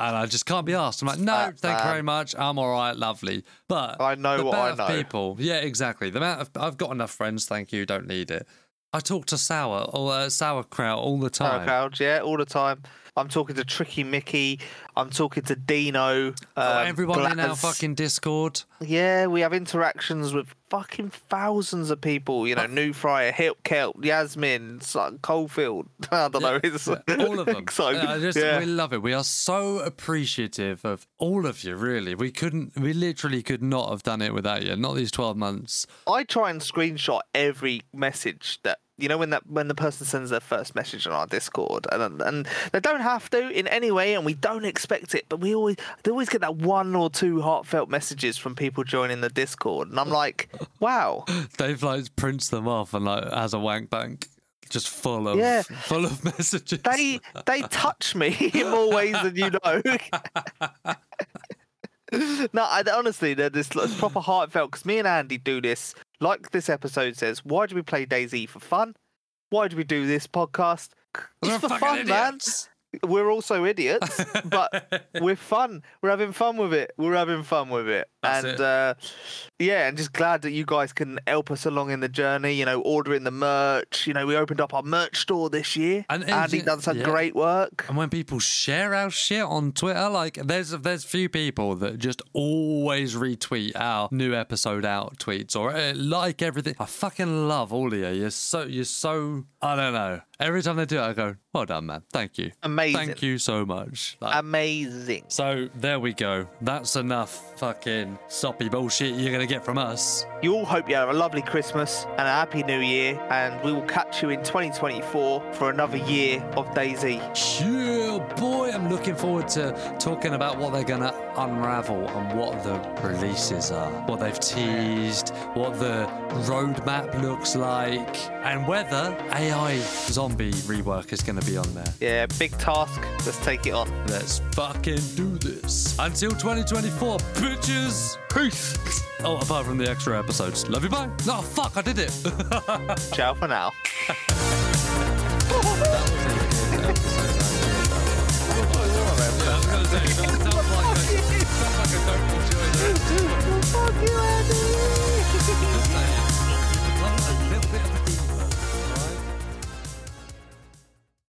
And I just can't be asked. I'm like, no, that, thank man. you very much. I'm all right, lovely. But I know the what I know. People, yeah, exactly. The amount of, I've got enough friends, thank you, don't need it. I talk to Sauer or uh, Sauerkraut all the time. Sauerkraut, yeah, all the time. I'm talking to Tricky Mickey. I'm talking to Dino. Um, oh, everyone Blaz. in our fucking Discord. Yeah, we have interactions with fucking thousands of people. You know, New Fryer, Help Kelp, Jasmine, Coalfield. I don't yeah, know. It's yeah, all of them. So, I just, yeah. We love it. We are so appreciative of all of you, really. We couldn't, we literally could not have done it without you. Not these twelve months. I try and screenshot every message that, you know, when that when the person sends their first message on our Discord, and and they don't have to in any way, and we don't expect it, but we always they always get that one or two heartfelt messages from people joining the Discord, and I'm like, wow. Dave like prints them off and like has a wank bank just full of yeah. full of messages. They they touch me in more ways than you know. No, I, honestly, they're this it's proper heartfelt because me and Andy do this. Like this episode says, why do we play DayZ for fun? Why do we do this podcast? It's for fun, idiots. man. We're also idiots, but we're fun. We're having fun with it. We're having fun with it. That's and it. Uh, yeah, and just glad that you guys can help us along in the journey, you know, ordering the merch. You know, we opened up our merch store this year. And, and Andy done some yeah. great work. And when people share our shit on Twitter, like there's there's few people that just always retweet our new episode out tweets or uh, like everything. I fucking love all of you. You're so, you're so, I don't know. Every time they do it, I go, well done, man. Thank you. Amazing. Thank you so much. Like, amazing. So there we go. That's enough fucking soppy bullshit you're going to get from us. You all hope you have a lovely Christmas and a happy new year, and we will catch you in twenty twenty-four for another year of DayZ. Yeah, boy, I'm looking forward to talking about what they're going to unravel and what the releases are, what they've teased, what the roadmap looks like, and whether A I zombie rework is going to be on there. Yeah, big task. Let's take it on. Let's fucking do this. Until twenty twenty-four, bitches. Peace. Oh, apart from the extra episodes. Love you, bye. No, oh, fuck, I did it. Ciao for now.